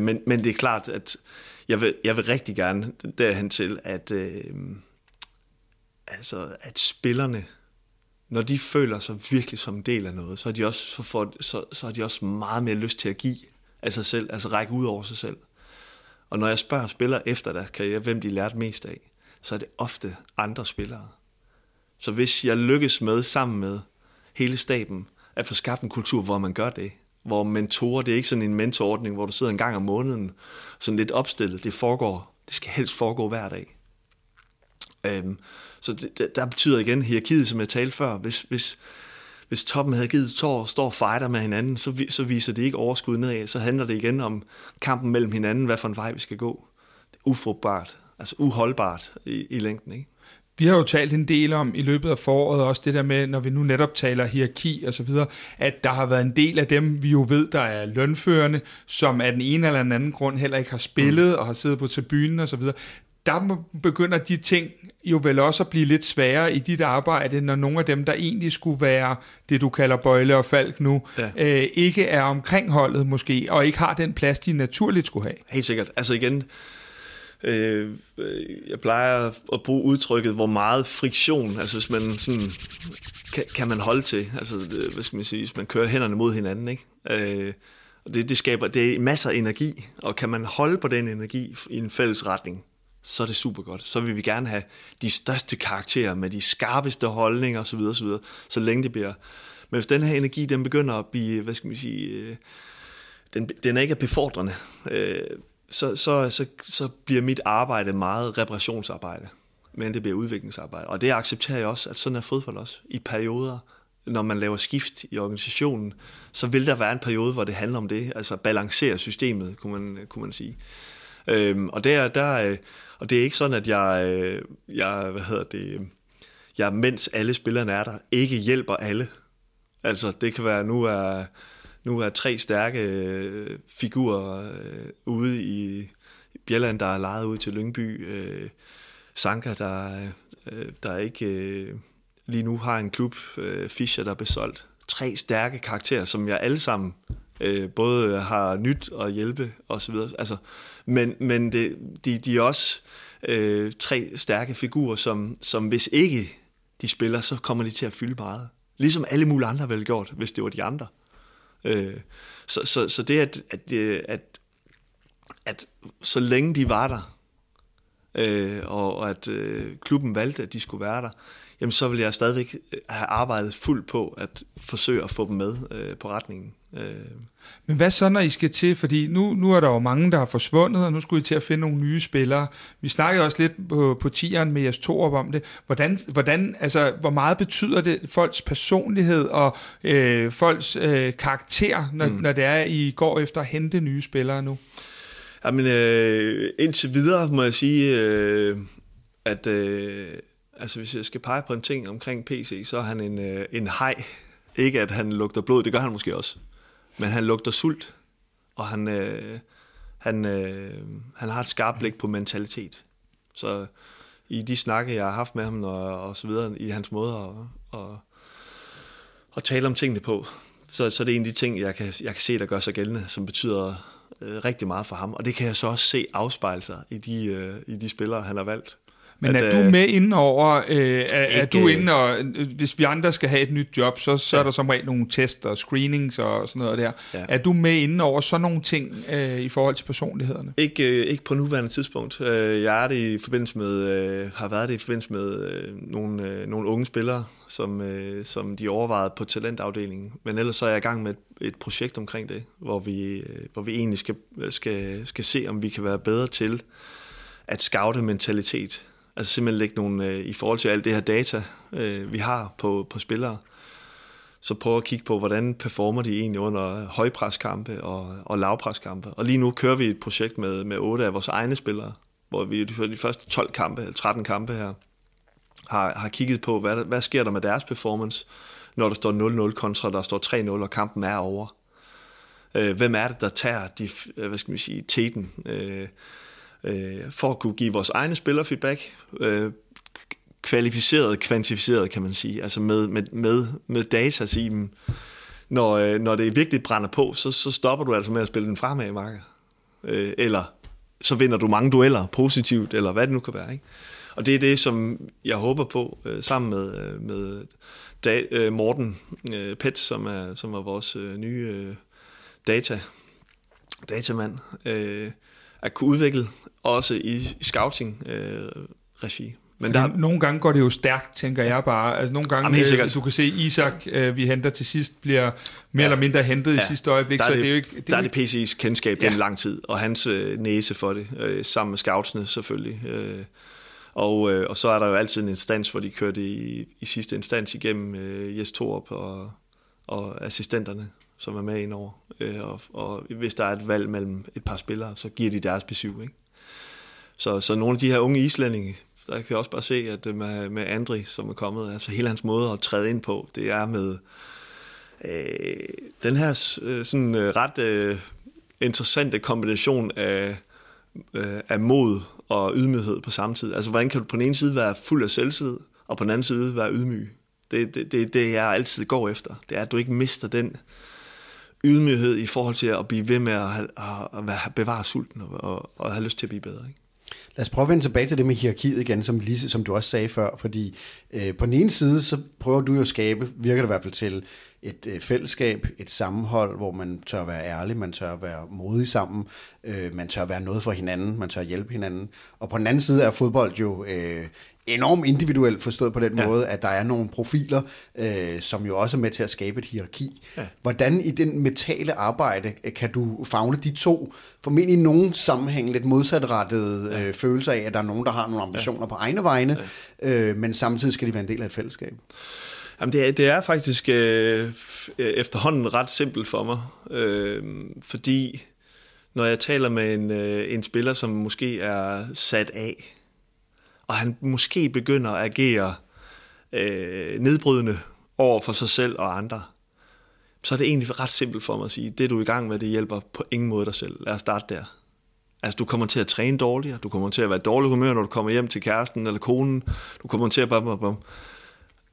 Men det er klart, at jeg vil rigtig gerne derhen til, at spillerne, når de føler sig virkelig som en del af noget, så har de også meget mere lyst til at give af sig selv, altså række ud over sig selv. Og når jeg spørger spillere efter deres karriere, hvem de lærte mest af, så er det ofte andre spillere. Så hvis jeg lykkes med, sammen med hele staben, at få skabt en kultur, hvor man gør det, hvor mentorer, det er ikke sådan en mentorordning, hvor du sidder en gang om måneden, sådan lidt opstillet, det skal helst foregå hver dag. Så det, der betyder igen hierarkiet, som jeg talte før. Hvis toppen havde givet tår, står og fighter med hinanden, så viser det ikke overskud nedad. Så handler det igen om kampen mellem hinanden, hvad for en vej vi skal gå. Det er ufrugtbart, altså uholdbart i længden, ikke? Vi har jo talt en del om i løbet af foråret, også det der med, når vi nu netop taler hierarki og så videre, at der har været en del af dem, vi jo ved, der er lønførende, som af den ene eller den anden grund heller ikke har spillet og har siddet på tribunen og så videre. Der begynder de ting jo vel også at blive lidt sværere i dit arbejde, når nogle af dem, der egentlig skulle være det, du kalder Bøjle og Falk nu, ikke er omkring holdet måske, og ikke har den plads, de naturligt skulle have. Helt sikkert. Altså igen, jeg plejer at bruge udtrykket, hvor meget friktion, altså hvis man sådan, kan man holde til, altså hvad skal man sige, hvis man kører hænderne mod hinanden, ikke? Og det skaber, det er masser af energi, og kan man holde på den energi i en fælles retning, så er det super godt. Så vil vi gerne have de største karakterer med de skarpeste holdninger osv., osv., så længe det bliver. Men hvis den her energi, den begynder at blive, hvad skal man sige, den er ikke befordrende, så bliver mit arbejde meget reparationsarbejde, men det bliver udviklingsarbejde. Og det accepterer jeg også, at sådan er fodbold også. I perioder, når man laver skift i organisationen, så vil der være en periode, hvor det handler om det, altså balancere systemet, kunne man sige. Og det er ikke sådan, at jeg mens alle spillerne er der, ikke hjælper alle. Altså det kan være, nu er tre stærke figurer ude i Bjelland, der er lejet ud til Lyngby, Sanka, der ikke lige nu har en klub, Fischer, der er besolgt. Tre stærke karakterer, som jeg alle sammen både har nyt og hjælpe og så videre. Altså, men de er også tre stærke figurer, som hvis ikke de spiller, så kommer de til at fylde meget. Ligesom alle mulige andre ville gjort, hvis det var de andre. Så det, at at så længe de var der, og at klubben valgte, at de skulle være der, jamen så ville jeg stadigvæk have arbejdet fuldt på at forsøge at få dem med på retningen. Men hvad så, når I skal til? Fordi nu er der jo mange, der har forsvundet, og nu skulle I til at finde nogle nye spillere. Vi snakkede også lidt på tieren med Jess Thorup om det. Hvordan, altså, hvor meget betyder det folks personlighed og folks karakter, når det er, I går efter at hente nye spillere nu? Jamen, indtil videre må jeg sige, at... Altså hvis jeg skal pege på en ting omkring PC, så er han en haj. Ikke at han lugter blod, det gør han måske også. Men han lugter sult, og han har et skarpt blik på mentalitet. Så i de snakke, jeg har haft med ham og så videre, i hans måde at tale om tingene på, så er det en af de ting, jeg kan se, der gør sig gældende, som betyder rigtig meget for ham. Og det kan jeg så også se afspejle sig i de spillere, han har valgt. Men er du med indenover, er du inde, og hvis vi andre skal have et nyt job, så ja. Er der som regel nogle tester, screenings og sådan noget der. Ja. Er du med indenover sådan nogle ting i forhold til personlighederne? Ikke på nuværende tidspunkt. Jeg er det i forbindelse med, har været det i forbindelse med nogle unge spillere, som de overvejede på talentafdelingen. Men ellers så er jeg i gang med et projekt omkring det, hvor vi egentlig skal se, om vi kan være bedre til at scoute mentalitet. Altså simpelthen lægge nogle, i forhold til alt det her data, vi har på spillere, så prøve at kigge på, hvordan performer de egentlig under højpreskampe og lavpreskampe. Og lige nu kører vi et projekt med 8 af vores egne spillere, hvor vi for de første 12 kampe, eller 13 kampe her, har kigget på, hvad sker der med deres performance, når der står 0-0 kontra, der står 3-0, og kampen er over. Hvem er det, der tager teten? For at kunne give vores egne spillere feedback, kvantificeret, kan man sige, altså med data, sige dem, når det virkelig brænder på, så stopper du altså med at spille den fremad i marker, eller så vinder du mange dueller positivt, eller hvad det nu kan være, ikke? Og det er det, som jeg håber på, sammen med Morten Pets, som er vores nye datamand, at kunne udvikle, også i scouting-regi. Men der... Nogle gange går det jo stærkt, tænker jeg bare. Altså, nogle gange, du kan se Isak, vi henter til sidst, bliver mere eller mindre hentet i sidste øjeblik. Der er det PC's kendskab gennem lang tid, og hans næse for det, sammen med scoutsene selvfølgelig. Og så er der jo altid en instans, hvor de kører det i sidste instans igennem Jess Thorup og assistenterne, som er med indover. Og hvis der er et valg mellem et par spillere, så giver de deres besøg, ikke? Så nogle af de her unge islændinge, der kan jeg også bare se, at med Andri, som er kommet, altså hele hans måde at træde ind på, det er med den her sådan ret interessante kombination af mod og ydmyghed på samme tid. Altså hvordan kan du på den ene side være fuld af selvtillid, og på den anden side være ydmyg? Det jeg altid går efter. Det er, at du ikke mister den ydmyghed i forhold til at blive ved med at bevare sulten og have lyst til at blive bedre, ikke? Lad os prøve at vende tilbage til det med hierarkiet igen, som du også sagde før, fordi på den ene side, så prøver du jo at skabe, virker det i hvert fald til, et fællesskab, et sammenhold, hvor man tør være ærlig, man tør være modig sammen, man tør være noget for hinanden, man tør hjælpe hinanden. Og på den anden side er fodbold jo enormt individuelt forstået på den måde, at der er nogle profiler, som jo også er med til at skabe et hierarki. Ja. Hvordan i den mentale arbejde kan du favne de to, formentlig i nogle sammenhæng lidt modsatrettede følelser af, at der er nogen, der har nogle ambitioner på egne vegne, men samtidig skal de være en del af et fællesskab? Jamen det er faktisk efterhånden ret simpelt for mig, fordi når jeg taler med en spiller, som måske er sat af, og han måske begynder at agere nedbrydende over for sig selv og andre, så er det egentlig ret simpelt for mig at sige, det du er i gang med, det hjælper på ingen måde dig selv. Lad os starte der. Altså du kommer til at træne dårligere, du kommer til at være i dårlig humør, når du kommer hjem til kæresten eller konen, du kommer til at...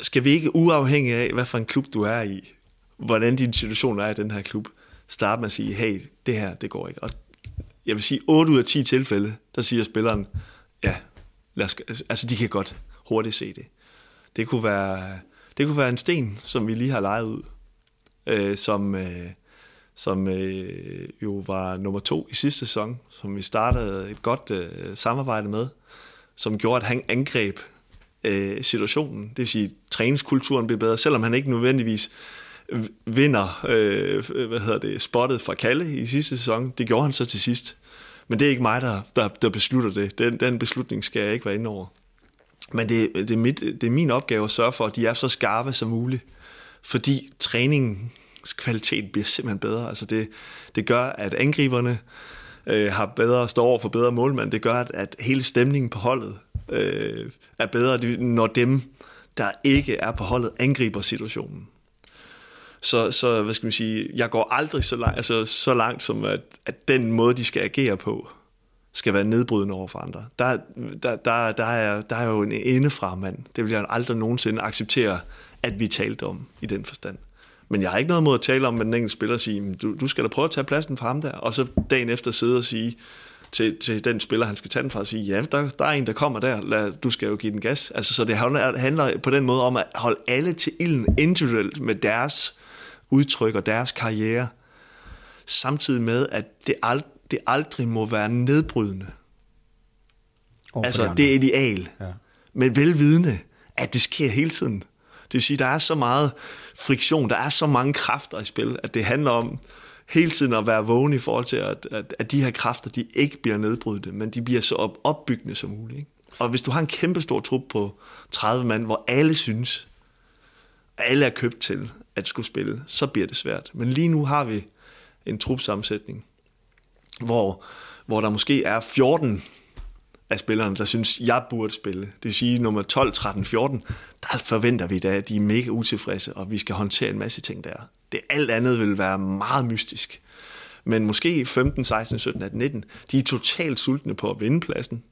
Skal vi ikke, uafhængig af, hvad for en klub du er i, hvordan din situation er i den her klub, starte med at sige, hey, det her, det går ikke. Og jeg vil sige, 8 ud af 10 tilfælde, der siger spilleren, ja, altså de kan godt hurtigt se det. Det kunne være en sten, som vi lige har lejet ud, som jo var nummer 2 i sidste sæson, som vi startede et godt samarbejde med, som gjorde, at han angreb situationen. Det vil sige, at træningskulturen blev bedre, selvom han ikke nødvendigvis vinder spottet fra Kalle i sidste sæson. Det gjorde han så til sidst. Men det er ikke mig, der beslutter det. Den beslutning skal jeg ikke være inde over. Men det er min opgave at sørge for, at de er så skarpe som muligt. Fordi træningens kvalitet bliver simpelthen bedre. Altså det gør, at angriberne står over for bedre målmand. Det gør, at hele stemningen på holdet er bedre, når dem, der ikke er på holdet, angriber situationen. Så hvad skal man sige, jeg går aldrig så langt som at den måde, de skal agere på, skal være nedbrydende over for andre. Der er jo en indefra-mand. Det vil jeg aldrig nogensinde acceptere, at vi talte om i den forstand. Men jeg har ikke noget mod at tale om, at den enkelte spiller siger, du skal da prøve at tage pladsen fra ham der, og så dagen efter sidde og sige til den spiller, han skal tage den fra, og sige, ja, der er en, der kommer der, du skal jo give den gas. Altså, så det handler på den måde om at holde alle til ilden individuelt med deres udtryk og deres karriere, samtidig med, at det aldrig må være nedbrydende. Altså, det er ideal. Ja. Men velvidende, at det sker hele tiden. Det vil sige, der er så meget friktion, der er så mange kræfter i spil, at det handler om hele tiden at være vågen i forhold til, at de her kræfter, de ikke bliver nedbrydende, men de bliver så opbyggende som muligt. Ikke? Og hvis du har en kæmpe stor trup på 30 mand, hvor alle synes, alle er købt til at skulle spille, så bliver det svært. Men lige nu har vi en trupsammensætning, hvor der måske er 14 af spillerne, der synes, jeg burde spille. Det vil sige, nummer 12, 13, 14, der forventer vi da, at de er mega utilfredse, og vi skal håndtere en masse ting der. Det alt andet vil være meget mystisk. Men måske 15, 16, 17, 18, 19, de er totalt sultne på at vinde pladsen.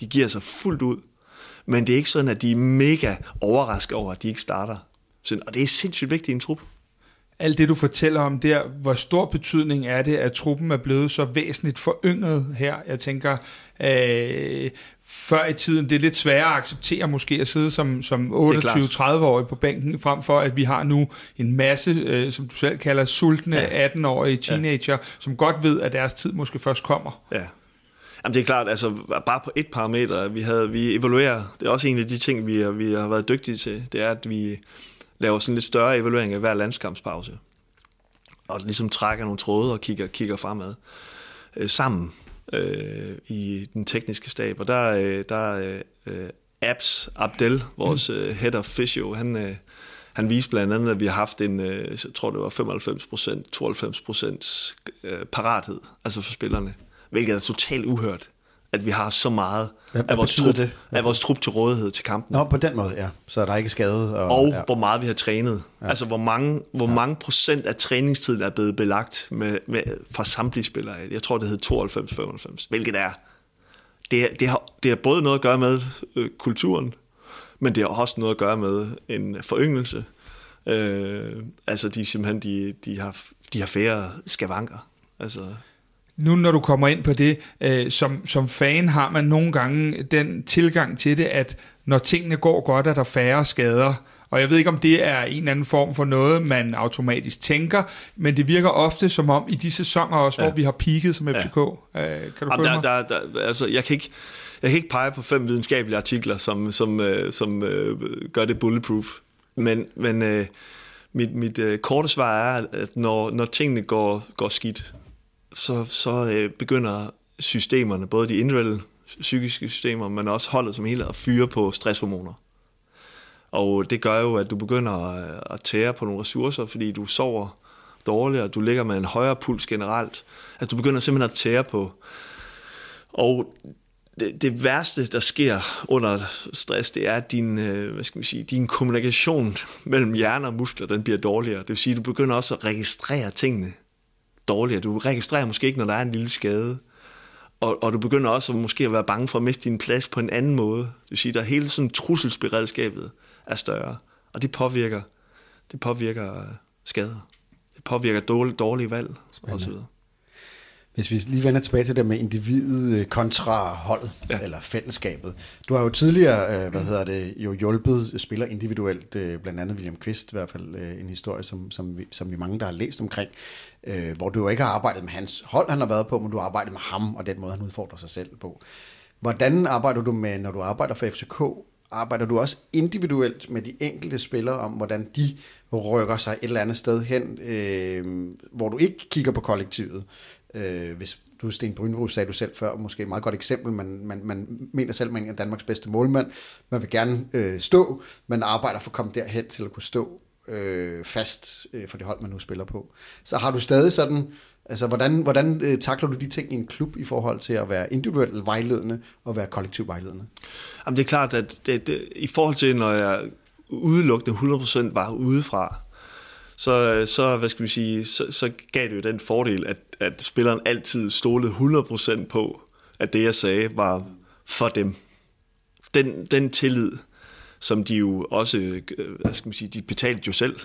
De giver sig fuldt ud. Men det er ikke sådan, at de er mega overrasket over, at de ikke starter. Og det er sindssygt vigtigt i en trup. Alt det, du fortæller om der, hvor stor betydning er det, at truppen er blevet så væsentligt forynget her? Jeg tænker, før i tiden, det er lidt sværere at acceptere måske at sidde som 28-30-årig på bænken, frem for at vi har nu en masse, som du selv kalder, sultne 18-årige teenager, som godt ved, at deres tid måske først kommer. Ja. Jamen det er klart, altså bare på et parameter, vi evaluerer, det er også en af de ting, vi har været dygtige til, det er, at vi laver sådan lidt større evaluering af hver landskampspause, og ligesom trækker nogle tråde og kigger fremad sammen i den tekniske stab. Og der Abs Abdel, vores head of physio, han viste blandt andet, at vi har haft en, jeg tror det var 95%, 92% parathed, altså for spillerne, hvilket er totalt uhørt, at vi har så meget af vores trup til rådighed til kampen. Nå, på den måde, ja. Så er der ikke skade. Og hvor meget vi har trænet. Ja. Altså, hvor mange procent af træningstiden er blevet belagt med, fra samtlige spillere. Jeg tror, det hedder 92-95. Hvilket er... Det har både noget at gøre med kulturen, men det har også noget at gøre med en foryngelse. Altså, de har færre skavanker. Altså... Nu når du kommer ind på det, som fan har man nogle gange den tilgang til det, at når tingene går godt, er der færre skader. Og jeg ved ikke, om det er en eller anden form for noget, man automatisk tænker, men det virker ofte som om i de sæsoner også, hvor vi har peaket som FCK. Kan du følge mig? Altså, jeg kan ikke pege på 5 videnskabelige artikler, som gør det bulletproof. Men mit korte svar er, at når tingene går skidt, så begynder systemerne, både de individuelle psykiske systemer, men også holdet som helhed, at fyre på stresshormoner. Og det gør jo, at du begynder at tære på nogle ressourcer, fordi du sover dårligere, du ligger med en højere puls generelt. Altså du begynder simpelthen at tære på. Og det værste, der sker under stress, det er, at din kommunikation mellem hjerne og muskler, den bliver dårligere. Det vil sige, at du begynder også at registrere tingene dårligere. Du registrerer måske ikke, når der er en lille skade. Og du begynder også måske at være bange for at miste din plads på en anden måde. Det vil sige, at hele sådan trusselsberedskabet er større. Og det påvirker skader. Det påvirker dårlige valg osv. Hvis vi lige vender tilbage til det med individet kontra holdet, ja, eller fællesskabet. Du har jo tidligere, jo hjulpet spillere individuelt, blandt andet William Kvist, i hvert fald en historie, som vi mange, der har læst omkring, hvor du jo ikke har arbejdet med hans hold, han har været på, men du har arbejdet med ham og den måde, han udfordrer sig selv på. Hvordan arbejder du med, når du arbejder for FCK? Arbejder du også individuelt med de enkelte spillere om, hvordan de rykker sig et eller andet sted hen, hvor du ikke kigger på kollektivet? Hvis du, Sten Brynbro, sagde du selv før, måske et meget godt eksempel, man mener selv, man er Danmarks bedste målmand, man vil gerne stå, man arbejder for at komme derhen til at kunne stå fast for det hold, man nu spiller på. Så har du stadig sådan, altså hvordan takler du de ting i en klub i forhold til at være individuelt vejledende og være kollektivt vejledende? Jamen det er klart, at det, i forhold til, når jeg udelukkende 100% var udefra, så hvad skal man sige, så gav det jo den fordel, at spilleren altid stolede 100% på, at det jeg sagde var for dem. Den tillid, som de jo også, hvad skal man sige, de betalte jo selv.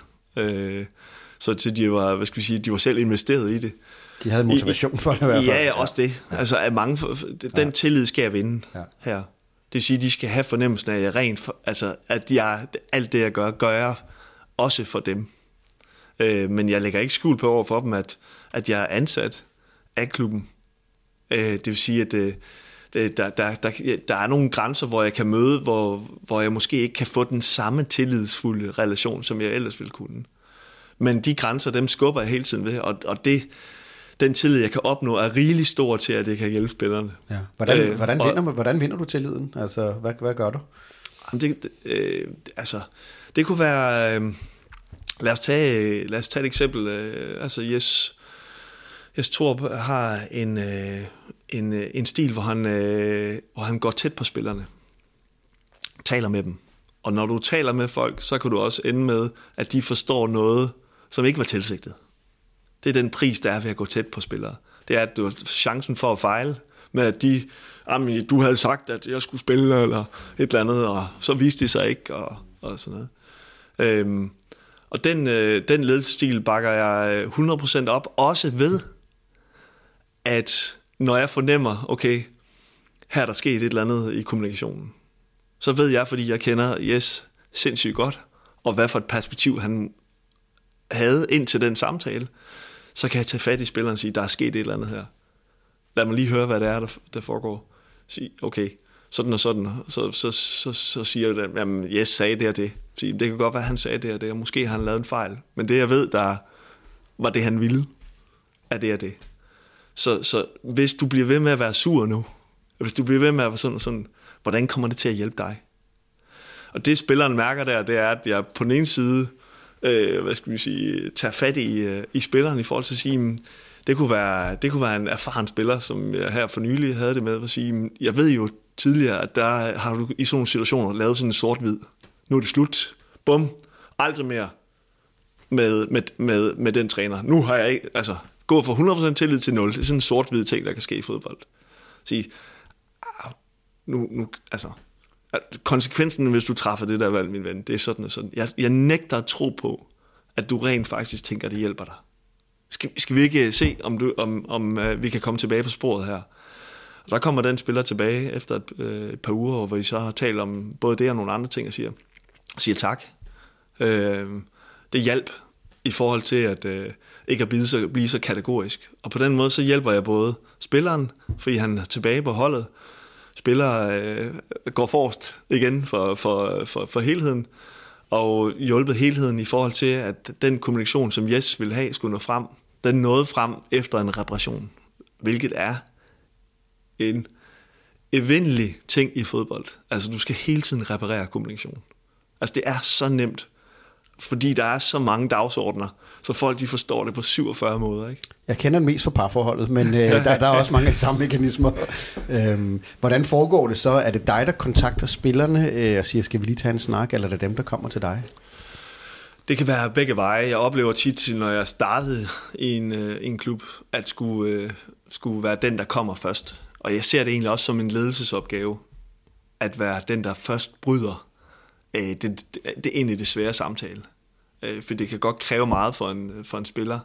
Så til de var, hvad skal man sige, de var selv investeret i det. De havde motivation for det i hvert fald. Ja, også det. Ja. Altså at mange den tillid skal jeg vinde her. Det vil sige, de skal have fornemmelsen af, at jeg rent for, altså at jeg alt det jeg gør jeg også for dem. Men jeg lægger ikke skjul på over for dem, at jeg er ansat af klubben. Det vil sige, at der er nogle grænser, hvor jeg kan møde, hvor jeg måske ikke kan få den samme tillidsfulde relation, som jeg ellers ville kunne. Men de grænser, dem skubber jeg hele tiden ved, og den tillid, jeg kan opnå, er rigelig stor til, at det kan hjælpe spillerne. Ja. Hvordan vinder du tilliden? Altså, hvad gør du? Det kunne være... Lad os tage et eksempel. Altså Jess Thorup har en stil, hvor han går tæt på spillerne, taler med dem. Og når du taler med folk, så kan du også ende med, at de forstår noget, som ikke var tilsigtet. Det er den pris, der er ved at gå tæt på spillere. Det er, at du har chancen for at fejle med, at de, du havde sagt, at jeg skulle spille, eller et eller andet, og så viste de sig ikke, og sådan noget. Og den ledelsesstil bakker jeg 100% op, også ved, at når jeg fornemmer, okay, her er der sket et eller andet i kommunikationen, så ved jeg, fordi jeg kender Jess sindssygt godt, og hvad for et perspektiv han havde ind til den samtale, så kan jeg tage fat i spilleren og sige, der er sket et eller andet her. Lad mig lige høre, hvad det er, der foregår. Sige, okay, sådan og sådan, så siger jeg, jamen Jess sagde det og det. Det kan godt være, han sagde det og det, og måske har han lavet en fejl. Men det, jeg ved, der var det, han ville, er det og det. Så hvis du bliver ved med at være sur nu, hvis du bliver ved med at være sådan og sådan, hvordan kommer det til at hjælpe dig? Og det, spilleren mærker der, det er, at jeg på den ene side, tager fat i spilleren i forhold til at sige, det kunne være en erfaren spiller, som jeg her for nylig havde det med, at sige, jeg ved jo tidligere, at der har du i sådan nogle situationer lavet sådan en sort-hvid. Nu er det slut. Bum. Aldrig mere med den træner. Nu har jeg ikke... Altså, gå fra 100% tillid til 0. Det er sådan en sort-hvid ting, der kan ske i fodbold. Sige, nu... Altså, konsekvensen, hvis du træffer det der valg, min ven, det er sådan og sådan. Jeg nægter at tro på, at du rent faktisk tænker, at det hjælper dig. Skal vi ikke se, om vi kan komme tilbage på sporet her? Og der kommer den spiller tilbage efter et par uger, hvor I så har talt om både det og nogle andre ting, og siger tak. Det hjalp i forhold til at ikke at blive så kategorisk. Og på den måde så hjælper jeg både spilleren, fordi han er tilbage på holdet. Spiller går forrest igen for helheden, og hjulpet helheden i forhold til, at den kommunikation, som Jess ville have, skulle nå frem. Den nåede frem efter en reparation, hvilket er en evindelig ting i fodbold. Altså, du skal hele tiden reparere kommunikation. Altså, det er så nemt, fordi der er så mange dagsordner, så folk de forstår det på 47 måder, ikke? Jeg kender den mest for parforholdet, men der er også mange af de samme mekanismer. Hvordan foregår det så? Er det dig, der kontakter spillerne og siger, skal vi lige tage en snak, eller er det dem, der kommer til dig? Det kan være begge veje. Jeg oplever tit, når jeg startede i en klub, at skulle være den, der kommer først. Og jeg ser det egentlig også som en ledelsesopgave, at være den, der først bryder det egentlig det svære samtale. For det kan godt kræve meget for en spiller,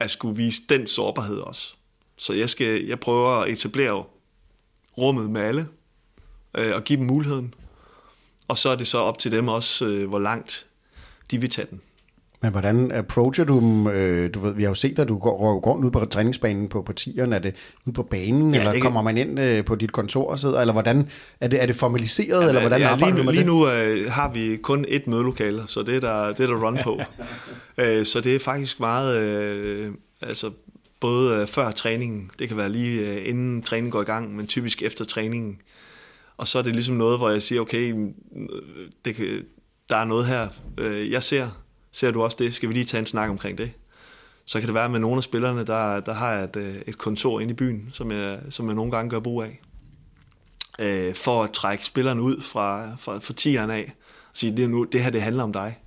at skulle vise den sårbarhed også. Så jeg prøver at etablere rummet med alle og give dem muligheden. Og så er det så op til dem også, hvor langt de vil tage den. Men hvordan approacher du dem? Du ved, vi har jo set, at du går ud på træningsbanen på partierne. Er det ude på banen, ja, eller det kommer man ind på dit kontor og sidder? Eller hvordan er det formaliseret, ja, eller hvordan arbejder du med det? Lige nu har vi kun ét mødelokale, så det er der run på. Så det er faktisk meget, både før træningen, det kan være lige inden træningen går i gang, men typisk efter træningen. Og så er det ligesom noget, hvor jeg siger, okay, der er noget her, jeg ser. Ser du også det? Skal vi lige tage en snak omkring det? Så kan det være med nogle af spillerne, der har jeg et kontor inde i byen, som jeg nogle gange gør brug af. For at trække spillerne ud fra tieren af. Og sige, det her handler om dig.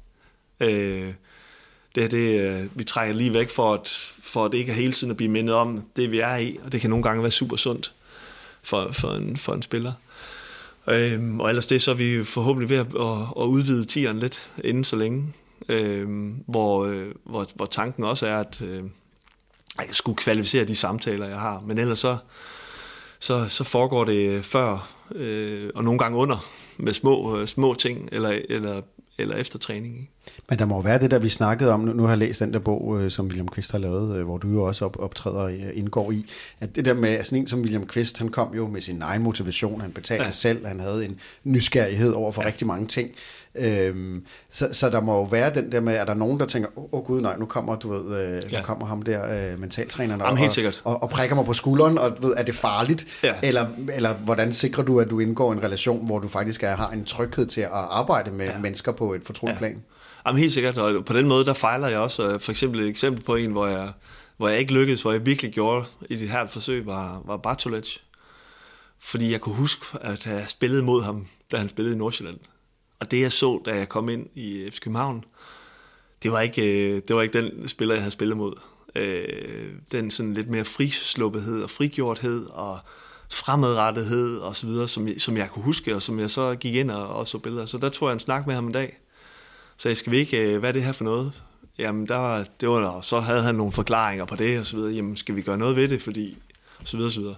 Vi trækker lige væk for at det ikke er hele tiden at blive mindet om det, vi er i. Og det kan nogle gange være super sundt for en spiller. Og ellers det, så er vi forhåbentlig ved at udvide tieren lidt inden så længe. Hvor tanken også er, at jeg skulle kvalificere de samtaler, jeg har. Men ellers så foregår det før og nogle gange under med små ting eller efter træning. Ikke? Men der må være det, der vi snakkede om. Nu har jeg læst den der bog, som William Kvist har lavet, hvor du jo også optræder indgår i. At det der med sådan en som William Kvist, han kom jo med sin egen motivation, han betalte selv, han havde en nysgerrighed over for rigtig mange ting. Så der må jo være den der med, er der nogen, der tænker, gud nej, nu kommer ham der mentaltræneren og prikker mig på skulderen, og ved, er det farligt? Ja. Eller hvordan sikrer du, at du indgår en relation, hvor du faktisk har en tryghed til at arbejde med mennesker på et fortroligt plan? Jamen helt sikkert, og på den måde, der fejler jeg også. For eksempel et eksempel på en, hvor jeg ikke lykkedes, hvor jeg virkelig gjorde i det her forsøg, var Bartolage. Fordi jeg kunne huske, at jeg spillede mod ham, da han spillede i Nordsjælland. Og det jeg så, da jeg kom ind i FC København, det var ikke den spiller, jeg havde spillet mod. Den sådan lidt mere frisluppethed og frigjorthed og fremadrettethed og så videre, som jeg kunne huske, og som jeg så gik ind og så billeder. Så der tog jeg en snak med ham en dag. Så jeg skal ikke, hvad er det her for noget? Jamen, der var, så havde han nogle forklaringer på det og så videre. Jamen, skal vi gøre noget ved det, fordi og så videre, så videre.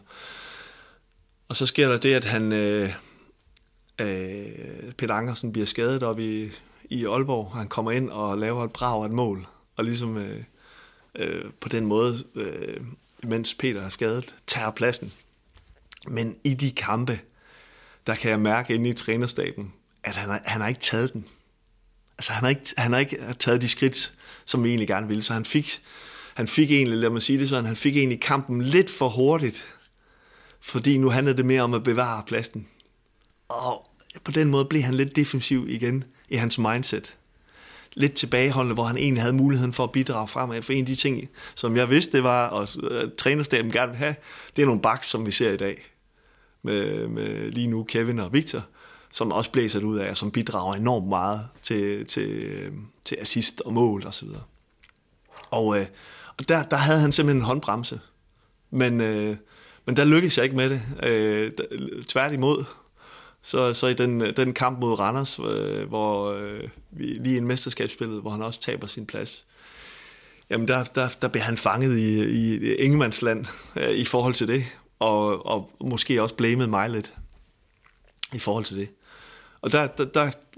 Og så sker der det, at han Peter Ankersen bliver skadet op i Aalborg. Han kommer ind og laver et brag af et mål. Og ligesom på den måde, mens Peter er skadet, tager pladsen. Men i de kampe, der kan jeg mærke inde i trænerstaben, at han har ikke taget den. Altså han har ikke taget de skridt, som vi egentlig gerne ville. Så han fik egentlig, lad mig sige det sådan, han fik egentlig kampen lidt for hurtigt. Fordi nu handlede det mere om at bevare pladsen. Og på den måde blev han lidt defensiv igen i hans mindset. Lidt tilbageholdende, hvor han egentlig havde muligheden for at bidrage fremad. For en af de ting, som jeg vidste, det var, og trænerstaben gerne vil have, det er nogle backs, som vi ser i dag. Med lige nu Kevin og Victor, som også blæser det ud af, og som bidrager enormt meget til assist og mål osv. Og der havde han simpelthen en håndbremse. Men der lykkedes jeg ikke med det. Tværtimod. Så i den kamp mod Randers, hvor vi lige i en mesterskabsspillet, hvor han også taber sin plads, jamen der bliver han fanget i ingenmandsland i forhold til det, og måske også blamet mig lidt i forhold til det. Og der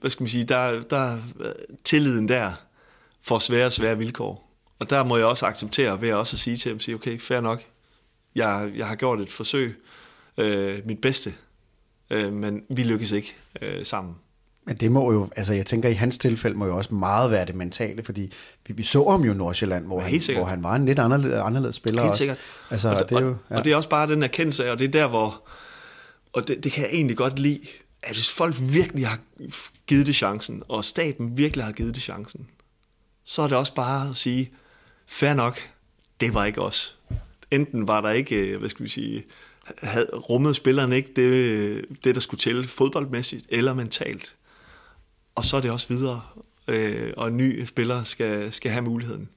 hvad skal man sige, der tilliden der får svære vilkår. Og der må jeg også acceptere ved også at sige til dem, sige, okay, fair nok, jeg har gjort et forsøg, mit bedste. Men vi lykkes ikke sammen. Men det må jo, altså jeg tænker i hans tilfælde må jo også meget være det mentale, fordi vi så ham jo i Nordsjælland, hvor han var en lidt anderledes spiller også. Helt sikkert. Altså, og det er også bare den erkendelse af, og det er der, hvor, og det kan jeg egentlig godt lide, at hvis folk virkelig har givet det chancen, og staten virkelig har givet det chancen, så er det også bare at sige, fair nok, det var ikke os. Enten var der ikke, hvad skal vi sige, havde rummet spilleren ikke det, der skulle til fodboldmæssigt eller mentalt. Og så er det også videre, og en ny spiller skal have muligheden.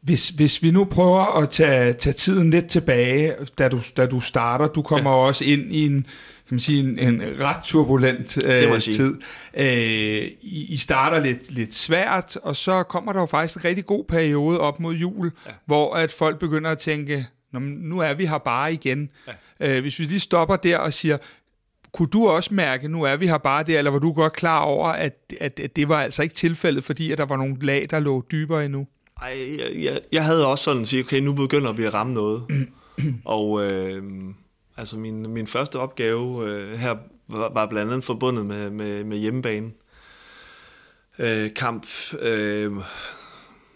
Hvis vi nu prøver at tage tiden lidt tilbage, da du starter, du kommer også ind i en, kan man sige, en ret turbulent tid. I starter lidt svært, og så kommer der jo faktisk en rigtig god periode op mod jul, hvor at folk begynder at tænke, nu er vi her bare igen. Ja. Hvis vi lige stopper der og siger, kunne du også mærke, nu er vi her bare der, eller var du godt klar over, at det var altså ikke tilfældet, fordi at der var nogle lag, der lå dybere endnu? Ej, jeg havde også sådan at sige, okay, nu begynder vi at ramme noget. Og altså min første opgave her var blandt andet forbundet med hjemmebane. Kamp.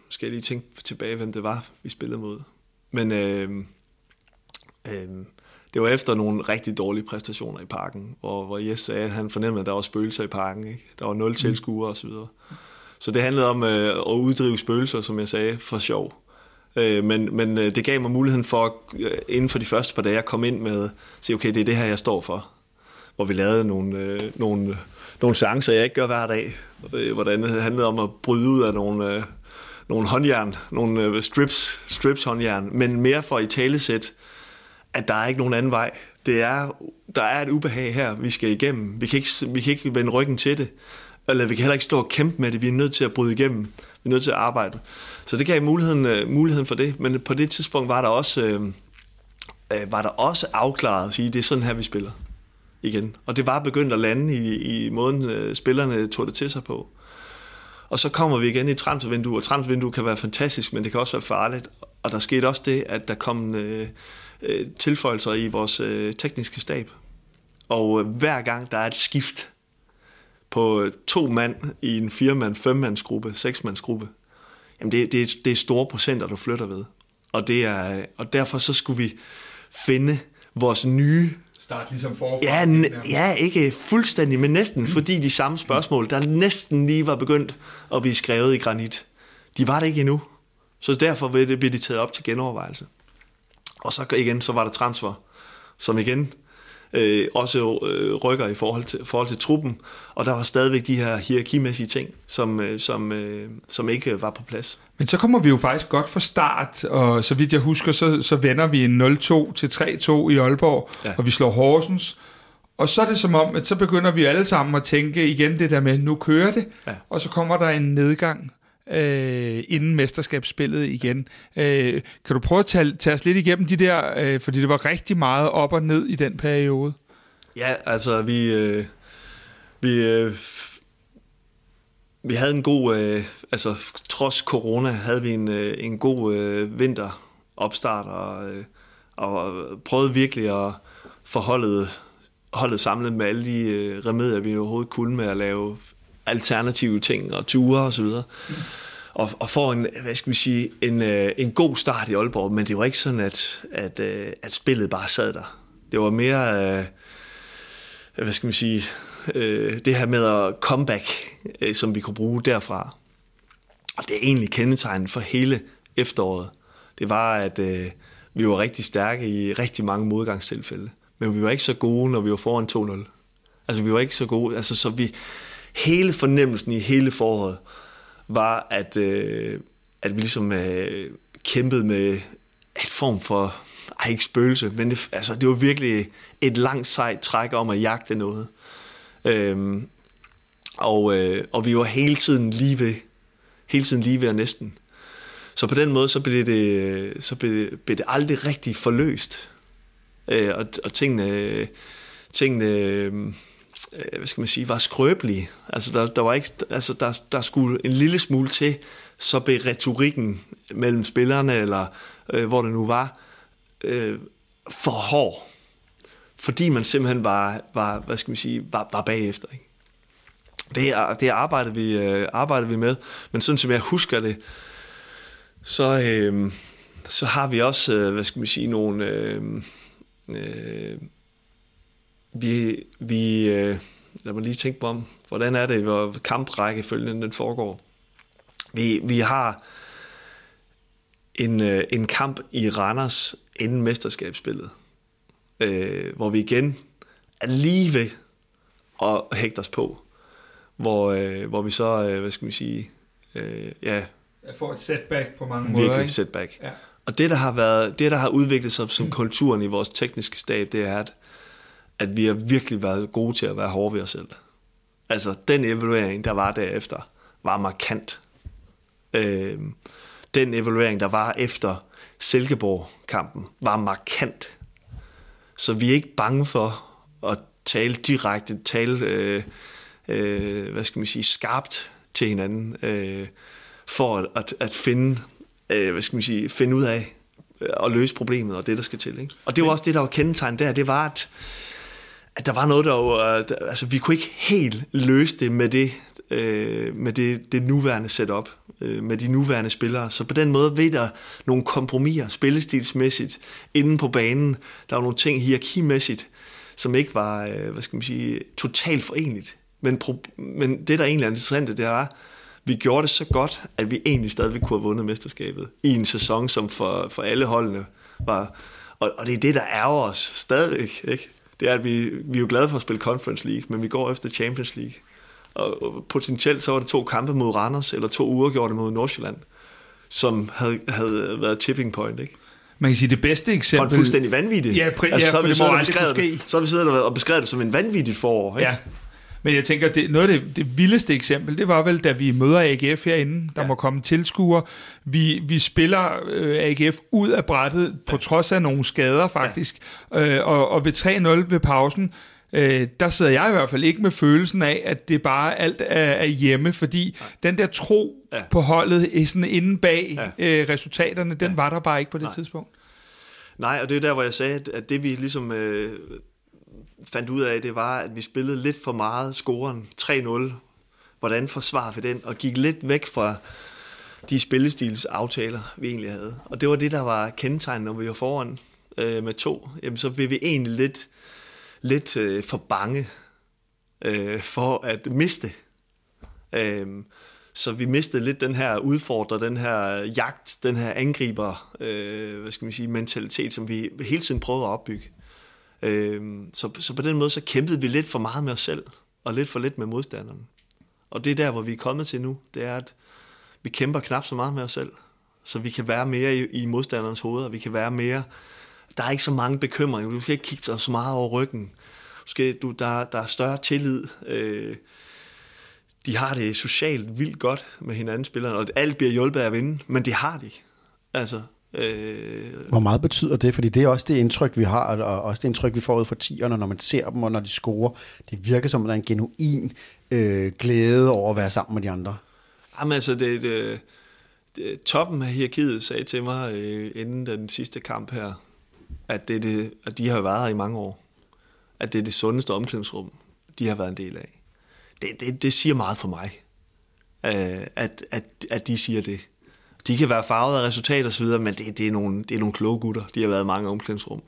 Skal jeg lige tænke tilbage, hvem det var, vi spillede mod. Men det var efter nogle rigtig dårlige præstationer i parken, hvor Jess sagde, at han fornemmede, at der var spøgelser i parken. Ikke? Der var 0 tilskuere osv. Så det handlede om at uddrive spøgelser, som jeg sagde, for sjov. Men det gav mig muligheden for, inden for de første par dage, at komme ind med at sige, okay, det er det her, jeg står for. Hvor vi lavede nogle chancer, jeg ikke gør hver dag. Hvordan det handlede om at bryde ud af nogle håndjern, nogle strips håndjern, men mere for i talesæt, at der er ikke nogen anden vej. Der er et ubehag her, vi skal igennem. Vi kan ikke vende ryggen til det, eller vi kan heller ikke stå og kæmpe med det. Vi er nødt til at bryde igennem. Vi er nødt til at arbejde. Så det gav muligheden for det, men på det tidspunkt var der også afklaret at sige, det er sådan her, vi spiller igen. Og det var begyndt at lande i måden, spillerne tog det til sig på. Og så kommer vi igen i transfervinduet, og transfervinduet kan være fantastisk, men det kan også være farligt. Og der skete også det, at der kom tilføjelser i vores tekniske stab. Og hver gang der er et skift på 2 mand i en 4-mand, 5-mandsgruppe, 6-mandsgruppe, jamen det er store procenter, du flytter ved. Og derfor så skulle vi finde vores nye... Start ligesom forfra. Ja, ja, ikke fuldstændig, men næsten, fordi de samme spørgsmål, der næsten lige var begyndt at blive skrevet i granit, de var det ikke endnu. Så derfor blev de taget op til genovervejelse. Og så igen, så var der transfer, som igen også rykker i forhold til truppen, og der var stadigvæk de her hierarkimæssige ting, som ikke var på plads. Men så kommer vi jo faktisk godt fra start, og så vidt jeg husker, så vender vi en 0-2 til 3-2 i Aalborg, ja. Og vi slår Horsens, og så er det som om, at så begynder vi alle sammen at tænke igen det der med, nu kører det, ja. Og så kommer der en nedgang inden mesterskabsspillet igen. Kan du prøve at tage os lidt igennem de der, fordi det var rigtig meget op og ned i den periode? Ja, altså vi havde en god, altså trods corona havde vi en god vinteropstart og prøvede virkelig at få holdet samlet med alle de remedier, vi overhovedet kunne med at lave alternative ting og ture og så videre. Og får en, hvad skal vi sige, en god start i Aalborg, men det var ikke sådan, at spillet bare sad der. Det var mere, hvad skal vi sige, det her med at comeback, som vi kunne bruge derfra. Og det er egentlig kendetegnet for hele efteråret. Det var, at vi var rigtig stærke i rigtig mange modgangstilfælde, men vi var ikke så gode, når vi var foran 2-0. Altså, vi var ikke så gode, altså, så vi... Hele fornemmelsen i hele foråret var, at vi ligesom kæmpede med et form for, ikke spøgelse, men det var virkelig et langt sejt træk om at jagte noget. Og vi var hele tiden lige ved og næsten. Så på den måde, så blev det aldrig rigtig forløst. Og tingene hvad skal man sige, var skrøbelige. Altså der var ikke, altså der skulle en lille smule til, så blev retorikken mellem spillerne eller hvor det nu var for hård, fordi man simpelthen var hvad skal man sige, var bagefter. Ikke? Det arbejdede vi med, men sådan som jeg husker det, så har vi også hvad skal man sige nogle Vi lad mig lige tænke på om, hvordan er det, hvor kamprækkefølgen den foregår. Vi har en kamp i Randers inden mesterskabsspillet, hvor vi igen er lige ved at hægte os på, hvor vi så, hvad skal man sige, ja... Jeg får et setback på mange måder, virkelig setback. Ja. Og det, der har udviklet sig som kulturen i vores tekniske stab, det er, at vi har virkelig været gode til at være hårde ved os selv. Altså, den evaluering, der var derefter, var markant. den evaluering, der var efter Silkeborg-kampen, var markant. Så vi er ikke bange for at tale direkte, tale skarpt til hinanden, for at finde ud af at løse problemet og det, der skal til. Ikke? Og det var også det, der var kendetegn der. Det var, at der var noget, vi kunne ikke helt løse det med det nuværende setup, med de nuværende spillere. Så på den måde ved der nogle kompromiser, spillestilsmæssigt, inden på banen. Der var nogle ting hierarkimæssigt, som ikke var, totalt forenligt. Men det, der egentlig er interessant, det er, vi gjorde det så godt, at vi egentlig stadigvæk kunne have vundet mesterskabet i en sæson, som for alle holdene var. Og det er det, der ærger os stadigvæk. Ikke? Det er, at vi er jo glade for at spille Conference League, men vi går efter Champions League. Og potentielt så var det 2 kampe mod Randers, eller 2 uafgjorte mod Nordsjælland, som havde været tipping point, ikke? Man kan sige, det bedste eksempel... For en fuldstændig vanvittig. Ja, for det må aldrig kunne ske. Så har vi siddet og beskrevet det som en vanvittigt forår, ikke? Ja. Men jeg tænker, det vildeste eksempel, det var vel, da vi møder AGF herinde, der må komme tilskuere. Vi spiller AGF ud af brættet, på trods af nogle skader faktisk, og ved 3-0 ved pausen, der sidder jeg i hvert fald ikke med følelsen af, at det bare alt er hjemme, fordi den der tro på holdet sådan inde bag resultaterne, den var der bare ikke på det tidspunkt. Nej, og det er der, hvor jeg sagde, at det vi ligesom... fandt ud af, det var, at vi spillede lidt for meget scoren 3-0. Hvordan forsvarer vi den? Og gik lidt væk fra de spillestilsaftaler, vi egentlig havde. Og det var det, der var kendetegnet, når vi var foran med 2. Jamen, så blev vi egentlig lidt for bange for at miste. Så vi mistede lidt den her udfordrer, den her jagt, den her angriber, mentalitet, som vi hele tiden prøvede at opbygge. Så på den måde så kæmpede vi lidt for meget med os selv og lidt for lidt med modstanderne. Og det er der, hvor vi er kommet til nu, det er, at vi kæmper knap så meget med os selv, så vi kan være mere i modstanderens hoved, og vi kan være mere. Der er ikke så mange bekymringer. Du skal ikke kigge dig så meget over ryggen. Der er større tillid. De har det socialt vildt godt med hinanden, spillerne, og alt bliver hjulpet af at vinde, men det har de. Altså. Hvor meget betyder det? Fordi det er også det indtryk, vi har, og også det indtryk, vi får ud fra tierne, når man ser dem, og når de scorer. Det virker som, at der er en genuin glæde over at være sammen med de andre. Jamen altså, det, toppen af hierarkiet sagde til mig inden den sidste kamp her, at de har været her i mange år. At det er det sundeste omklædningsrum, de har været en del af. Det siger meget for mig, at de siger det. De kan være farvet af resultater og så videre, men det er nogle kloge gutter. De har været i mange omklædningsrum.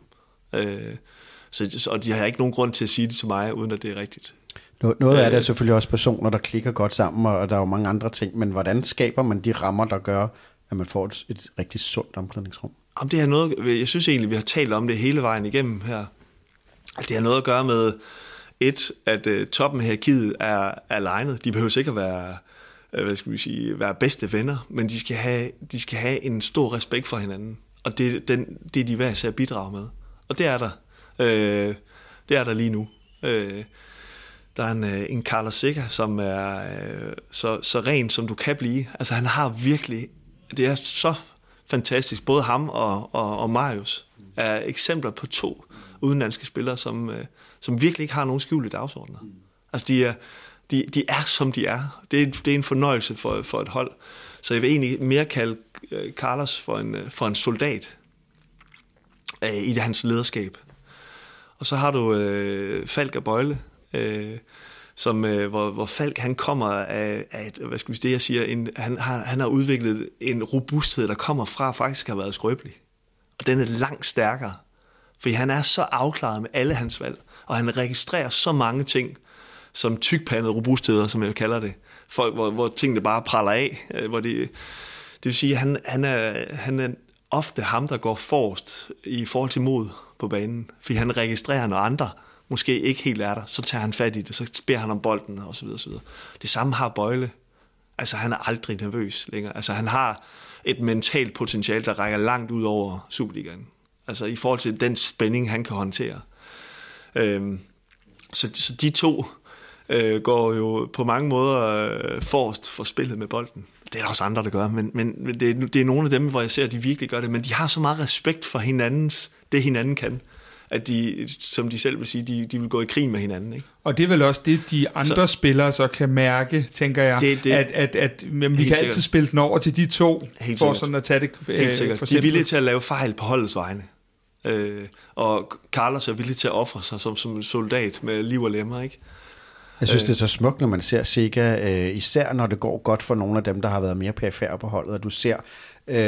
Og de har ikke nogen grund til at sige det til mig, uden at det er rigtigt. Noget af det er selvfølgelig også personer, der klikker godt sammen, og der er jo mange andre ting. Men hvordan skaber man de rammer, der gør, at man får et rigtig sundt omklædningsrum? Om det er noget, jeg synes egentlig, vi har talt om det hele vejen igennem her. At det har noget at gøre med, at toppen af hierarkiet er linet. De behøver ikke at være bedste venner, men de skal have en stor respekt for hinanden, og det er de hver især bidrage med, og det er der lige nu. Der er en Carlos Sikker, som er så ren, som du kan blive. Altså han har virkelig, det er så fantastisk, både ham og Marius er eksempler på 2 udenlandske spillere, som virkelig ikke har nogen skjulte dagsordener. Altså de er, som de er. Det er en fornøjelse for et hold. Så jeg vil egentlig mere kalde Carlos for en soldat i hans lederskab. Og så har du Falk og Bøjle, hvor Falk han kommer af et, han har udviklet en robusthed, der kommer fra faktisk har været skrøbelig. Og den er langt stærkere, fordi han er så afklaret med alle hans valg, og han registrerer så mange ting, som tykpandede robustheder, som jeg kalder det. Folk, hvor tingene bare praller af. Det vil sige, at han er ofte ham, der går forrest i forhold til mod på banen. Fordi han registrerer, når andre måske ikke helt er der, så tager han fat i det, så spiller han om bolden osv. osv. Det samme har Bøjle. Altså, han er aldrig nervøs længere. Altså, han har et mentalt potentiale, der rækker langt ud over Superligaen. Altså, i forhold til den spænding, han kan håndtere. Så de 2 går jo på mange måder forrest for spillet med bolden. Det er der også andre, der gør, men det er nogle af dem, hvor jeg ser, at de virkelig gør det, men de har så meget respekt for hinandens, det hinanden kan, at de, som de selv vil sige, de vil gå i krig med hinanden, ikke? Og det er vel også det, de andre spillere så kan mærke, tænker jeg, det, at vi kan sikkert altid spille den over til de to, helt for sådan at tage det helt sikkert. For de er villige til at lave fejl på holdets vegne. Og Carlos er villig til at ofre sig som soldat med liv og lemmer, ikke? Jeg synes, det er så smukt, når man ser Sikker, især når det går godt for nogle af dem, der har været mere perifære på holdet, og du ser,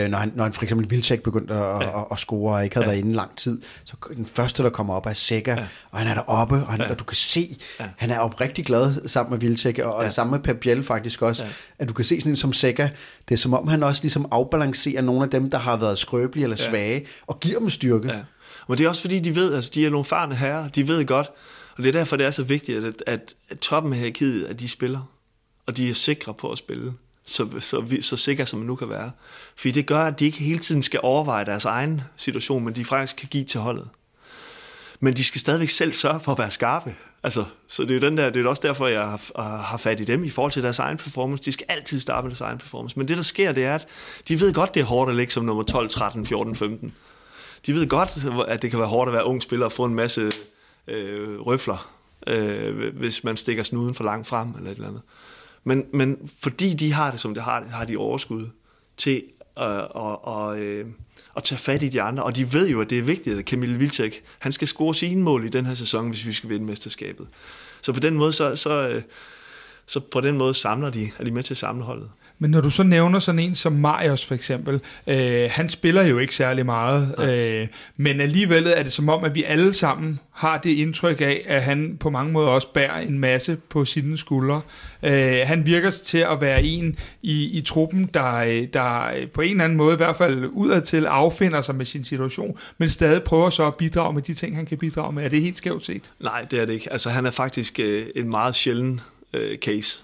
når han for eksempel Vildtjek begyndte at score og ikke havde været inde lang tid, så den første, der kommer op, er Sikker, og han er deroppe, og, og du kan se, han er oprigtig glad sammen med Vildtjek, og det samme med Pep Biel faktisk også, at du kan se sådan en som Sikker, det er som om han også ligesom afbalancerer nogle af dem, der har været skrøbelige eller svage, og giver dem styrke. Ja. Men det er også fordi, de ved, altså de er nogle farne herrer, de ved godt, og det er derfor, det er så vigtigt, at toppen af hierarkiet, at de spiller, og de er sikre på at spille, så sikre som man nu kan være. Fordi det gør, at de ikke hele tiden skal overveje deres egen situation, men de faktisk kan give til holdet. Men de skal stadigvæk selv sørge for at være skarpe. Altså, så det er jo det er også derfor, jeg har fat i dem i forhold til deres egen performance. De skal altid starte med deres egen performance. Men det, der sker, det er, at de ved godt, det er hårdt at ligge som nummer 12, 13, 14, 15. De ved godt, at det kan være hårdt at være ung spiller og få en masse røfler, hvis man stikker snuden for langt frem eller et eller andet. Men fordi de har det, som det har de overskud til at tage fat i de andre. Og de ved jo, at det er vigtigt, at Camille Wilczek, han skal score sine mål i den her sæson, hvis vi skal vinde mesterskabet. Så på den måde, så på den måde samler de, er de med til at samle holdet. Men når du så nævner sådan en som Marius for eksempel, han spiller jo ikke særlig meget, men alligevel er det som om, at vi alle sammen har det indtryk af, at han på mange måder også bærer en masse på sine skuldre. Han virker til at være en i truppen, der på en eller anden måde, i hvert fald udadtil, affinder sig med sin situation, men stadig prøver så at bidrage med de ting, han kan bidrage med. Er det helt skævt set? Nej, det er det ikke. Altså, han er faktisk en meget sjælden case.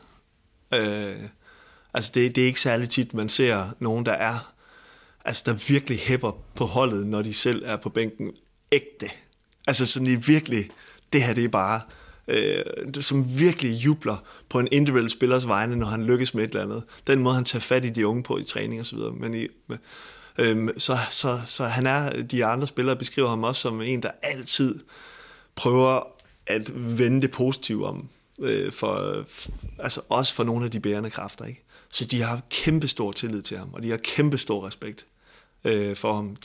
Altså det er ikke særlig tit, man ser nogen, der virkelig hæpper på holdet, når de selv er på bænken, ægte. Altså sådan i virkelig, det her det er bare, som virkelig jubler på en individuel spillers vegne, når han lykkes med et eller andet. Den måde, han tager fat i de unge på i træning og så videre. Men så han er, de andre spillere beskriver ham også som en, der altid prøver at vende det positive om. Også for nogle af de bærende kræfter, ikke? Så de har kæmpe stor tillid til ham, og de har kæmpe stor respekt for ham.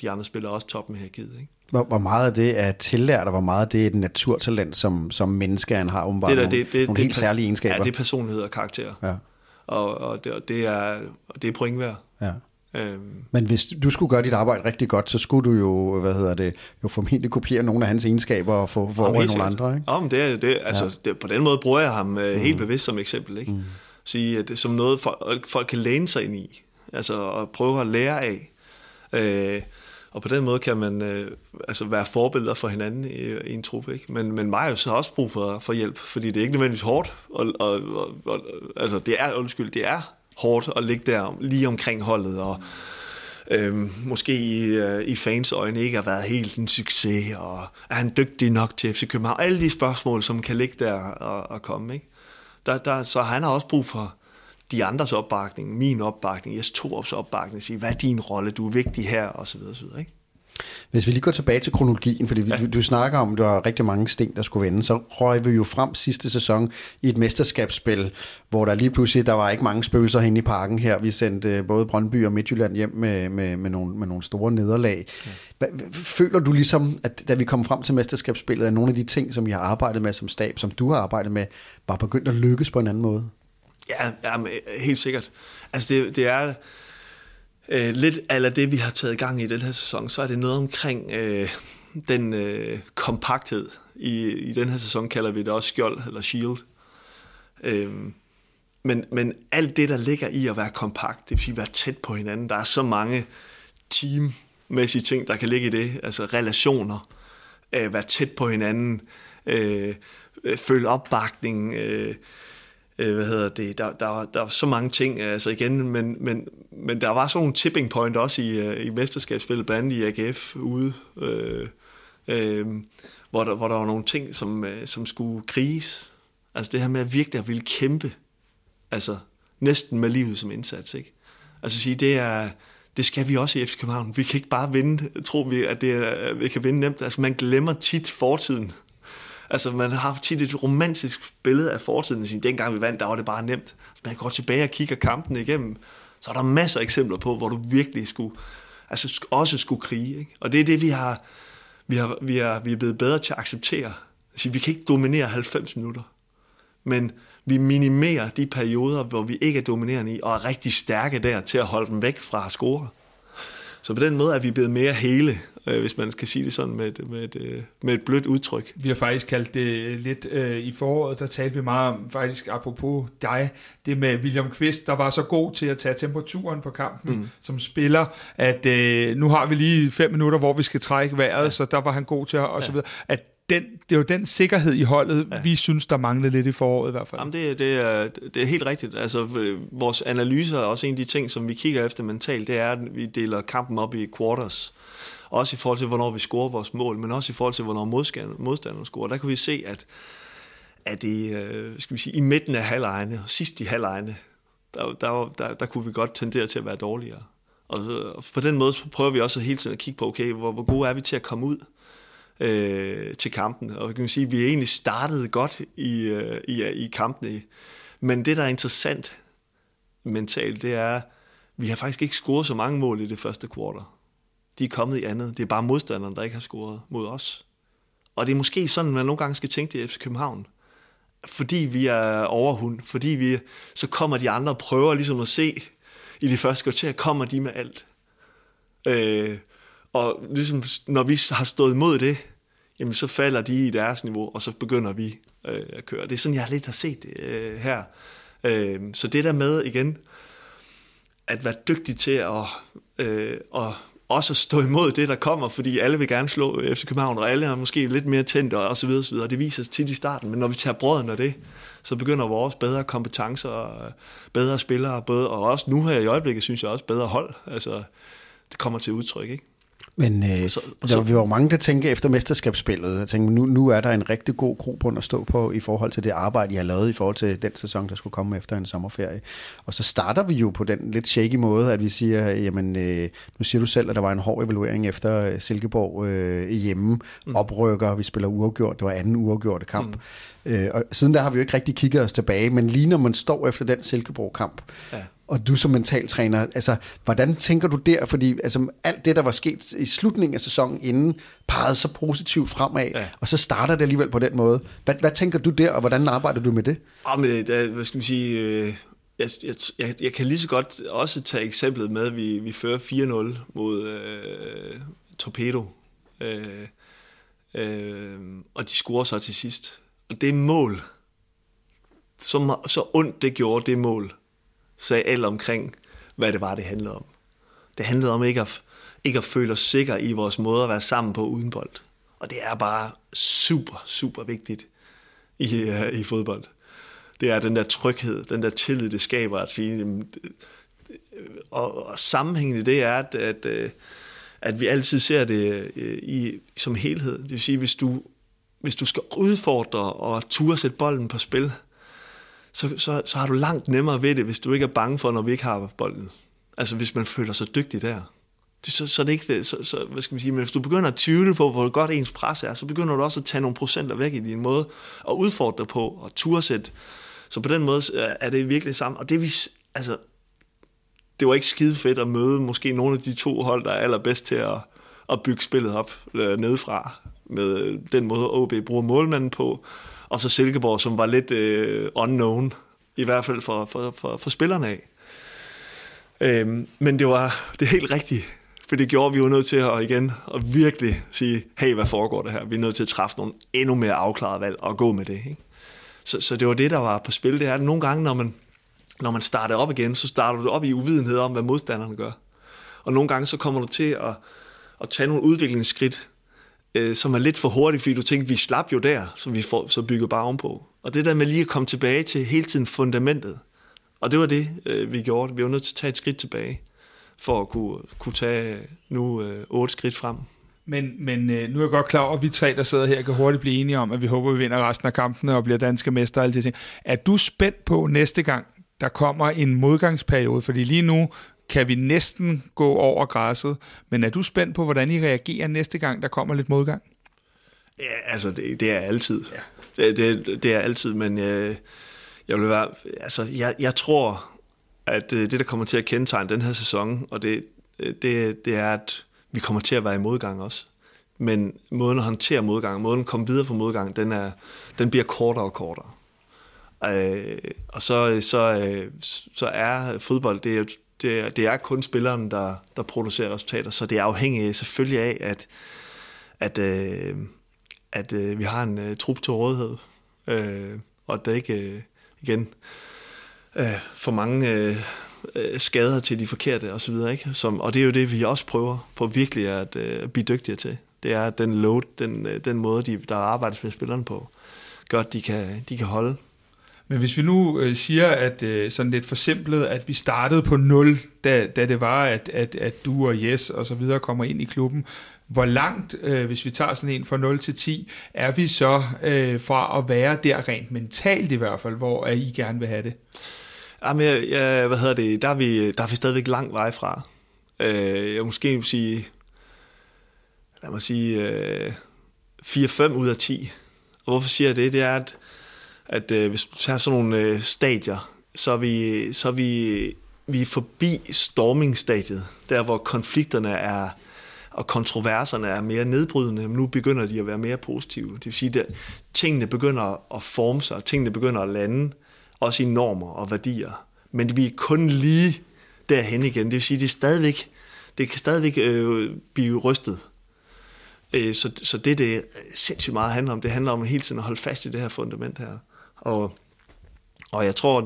De andre spiller også toppen her givet, ikke? Hvor meget af det er tillært, og hvor meget af det er et naturtalent, som mennesker han har, åbenbart nogle helt særlige egenskaber. Ja, det er personlighed og karakterer. Ja. Og det er point værd. Ja. Men hvis du skulle gøre dit arbejde rigtig godt, så skulle du jo, formentlig kopiere nogle af hans egenskaber og få over nogle andre, ikke? Ja, men på den måde bruger jeg ham helt bevidst som eksempel, ikke? Sige, at det er som noget, folk kan læne sig ind i, altså og prøve at lære af. Og på den måde kan man være forbilleder for hinanden i en truppe, ikke? Men Marius har også brug for hjælp, fordi det er ikke nødvendigvis hårdt, det er hårdt at ligge der lige omkring holdet, og måske i fans øjne ikke har været helt en succes, og er han dygtig nok til FC København? Alle de spørgsmål, som kan ligge der og komme, ikke? Så han har også brug for de andres opbakning, min opbakning, Jess Thorups opbakning, sige, hvad er din rolle, du er vigtig her, osv., ikke? Hvis vi lige går tilbage til kronologien, fordi du snakker om, at der var rigtig mange sten, der skulle vende, så røg vi jo frem sidste sæson i et mesterskabsspil, hvor der lige pludselig, der var ikke mange spøgelser hen i parken her. Vi sendte både Brøndby og Midtjylland hjem med nogle store nederlag. Ja. Føler du ligesom, at da vi kom frem til mesterskabsspillet, at nogle af de ting, som jeg har arbejdet med som stab, som du har arbejdet med, var begyndt at lykkes på en anden måde? Ja, helt sikkert. Altså det er... lidt af det, vi har taget i gang i den her sæson, så er det noget omkring den kompakthed. I den her sæson kalder vi det også skjold eller shield. Men alt det, der ligger i at være kompakt, det vil sige at være tæt på hinanden, der er så mange teammæssige ting, der kan ligge i det. Altså relationer, være tæt på hinanden, føle opbakning, der var så mange ting, altså igen, men der var sådan nogle tipping point også i mesterskabsspillet, blandt andet i AGF ude, hvor der var nogle ting, som skulle kriges. Altså det her med at virkelig at ville kæmpe, altså næsten med livet som indsats, ikke? Altså sige, det skal vi også i FC København. Vi kan ikke bare vinde, tror vi, at vi kan vinde nemt. Altså man glemmer tit fortiden. Altså man har tit et romantisk billede af fortiden. Sige, dengang vi vandt, der var det bare nemt. Man går tilbage og kigger kampen igennem, så er der masser af eksempler på, hvor du virkelig skulle krige, ikke? Og det er det, vi er blevet bedre til at acceptere. Altså, vi kan ikke dominere 90 minutter, men vi minimerer de perioder, hvor vi ikke er dominerende i, og er rigtig stærke der til at holde dem væk fra at score. Så på den måde er vi blevet mere hele, hvis man skal sige det sådan med et blødt udtryk. Vi har faktisk kaldt det lidt i foråret, der talte vi meget om, faktisk apropos dig, det med William Kvist, der var så god til at tage temperaturen på kampen som spiller, at nu har vi lige 5 minutter, hvor vi skal trække vejret, så der var han god til og så videre. At det er jo den sikkerhed i holdet, vi synes, der manglede lidt i foråret i hvert fald. Jamen det er helt rigtigt. Altså, vores analyser er også en af de ting, som vi kigger efter mentalt, det er, at vi deler kampen op i quarters. Også i forhold til, hvornår vi scorer vores mål, men også i forhold til, hvornår modstanderne scorer. Der kan vi se, at det, skal vi sige, i midten af halvlejene, og sidst i halvlejene, der kunne vi godt tendere til at være dårligere. Og på den måde prøver vi også hele tiden at kigge på, okay, hvor gode er vi til at komme ud til kampen. Og kan man sige, vi egentlig startede godt i kampene. Men det, der er interessant mentalt, det er, at vi har faktisk ikke scoret så mange mål i det første kvartal. De er kommet i andet. Det er bare modstanderen, der ikke har scoret mod os. Og det er måske sådan, man nogle gange skal tænke det i FC København. Fordi vi er overhund, så kommer de andre og prøver ligesom at se i det første kvartal, kommer de med alt. Og ligesom, når vi har stået imod det, jamen så falder de i deres niveau, og så begynder vi at køre. Det er sådan, jeg lidt har set her. Så det der med, igen, at være dygtig til at også at stå imod det, der kommer, fordi alle vil gerne slå FC København, og alle er måske lidt mere tændt, og så videre, så videre. Det viser sig tit i starten, men når vi tager brøden af det, så begynder vores bedre kompetencer, og bedre spillere, både, og også nu her i øjeblikket, synes jeg også, bedre hold. Altså, det kommer til udtryk, ikke? Men vi var jo mange, der tænkte efter mesterskabsspillet. Jeg tænkte, nu er der en rigtig god grobund at stå på i forhold til det arbejde, I har lavet i forhold til den sæson, der skulle komme efter en sommerferie. Og så starter vi jo på den lidt shaky måde, at vi siger, jamen nu siger du selv, at der var en hård evaluering efter Silkeborg hjemme. Oprykker, vi spiller uafgjort, det var anden uafgjorte kamp. Og siden der har vi jo ikke rigtig kigget os tilbage, men lige når man står efter den Silkeborg-kamp, og du som mentaltræner, altså hvordan tænker du der? Fordi altså, alt det, der var sket i slutningen af sæsonen inden, pegede så positivt fremad, og så starter det alligevel på den måde. Hvad tænker du der, og hvordan arbejder du med det? Hvad skal man sige? Jeg kan lige så godt også tage eksemplet med, at vi fører 4-0 mod Torpedo, og de scorer så til sidst. Og det mål, så ondt det gjorde, det mål, sagde alt omkring, hvad det var, det handlede om. Det handlede om ikke at føle os sikre i vores måde at være sammen på uden bold. Og det er bare super, super vigtigt i fodbold. Det er den der tryghed, den der tillid, det skaber at sige. Jamen, og sammenhængen i det er, at vi altid ser det som helhed. Det vil sige, hvis du skal udfordre og ture sætte bolden på spil, så har du langt nemmere ved det, hvis du ikke er bange for, når vi ikke har bolden. Altså hvis man føler sig dygtig der. Så er det ikke det. Så, hvad skal man sige? Men hvis du begynder at tvivle på, hvor godt ens pres er, så begynder du også at tage nogle procenter væk i din måde og udfordre på og turesætte. Så på den måde er det virkelig sammen. Og det var ikke skide fedt at møde måske nogle af de to hold, der er allerbedst til at bygge spillet op nedefra, med den måde OB bruger målmanden på, og så Silkeborg, som var lidt unknown, i hvert fald for spillerne af. Men det er helt rigtigt, for det gjorde vi jo nødt til at virkelig sige, hey, hvad foregår det her? Vi er nødt til at træffe nogle endnu mere afklarede valg og gå med det, ikke? Så det var det, der var på spil. Det er, at nogle gange, når man starter op igen, så starter du op i uvidenhed om, hvad modstanderne gør. Og nogle gange, så kommer du til at tage nogle udviklingsskridt, som er lidt for hurtigt, fordi du tænkte, vi slap jo der, så byggede bare ovenpå. Og det der med lige at komme tilbage til hele tiden fundamentet, og det var det, vi gjorde. Vi var nødt til at tage et skridt tilbage, for at kunne tage nu 8 skridt frem. Men nu er jeg godt klar over, at vi tre, der sidder her, kan hurtigt blive enige om, at vi håber, vi vinder resten af kampene og bliver danske mestre og alle de ting. Er du spændt på næste gang, der kommer en modgangsperiode, fordi lige nu kan vi næsten gå over græsset, men er du spændt på, hvordan I reagerer næste gang, der kommer lidt modgang? Ja, altså det er altid. Ja. Det er altid, men jeg vil være, altså jeg tror, at det der kommer til at kendetegne den her sæson, og det er, at vi kommer til at være i modgang også. Men måden at håndtere modgang, måden at komme videre fra modgang, den bliver kortere og kortere. Og så er fodbold, det er kun spilleren, der producerer resultater, så det er afhængigt selvfølgelig af, at vi har en trup til rådighed, og at der ikke igen for mange skader til de forkerte og så videre, ikke? Og det er jo det, vi også prøver på virkelig at blive dygtigere til. Det er den load, den måde, der arbejdes med spillerne på, gør, at de kan holde. Men hvis vi nu siger, at sådan lidt forsimplet, at vi startede på 0, da det var, at du og Jess og så videre kommer ind i klubben, hvor langt, hvis vi tager sådan en fra 0 til 10, er vi så fra at være der rent mentalt i hvert fald, hvor I gerne vil have det? Jamen, der er vi stadigvæk lang vej fra. Jeg måske vil sige, lad mig sige 4-5 ud af 10. Og hvorfor siger jeg det? Det er, at hvis du tager sådan nogle stadier, så er vi forbi stormingstadiet, der hvor konflikterne er, og kontroverserne er mere nedbrydende, men nu begynder de at være mere positive. Det vil sige, at tingene begynder at forme sig, tingene begynder at lande, også i normer og værdier. Men vi er kun lige derhen igen. Det vil sige, at det kan stadigvæk blive rystet. Så det sindssygt meget handler om. Det handler om hele tiden at holde fast i det her fundament her. Og jeg tror,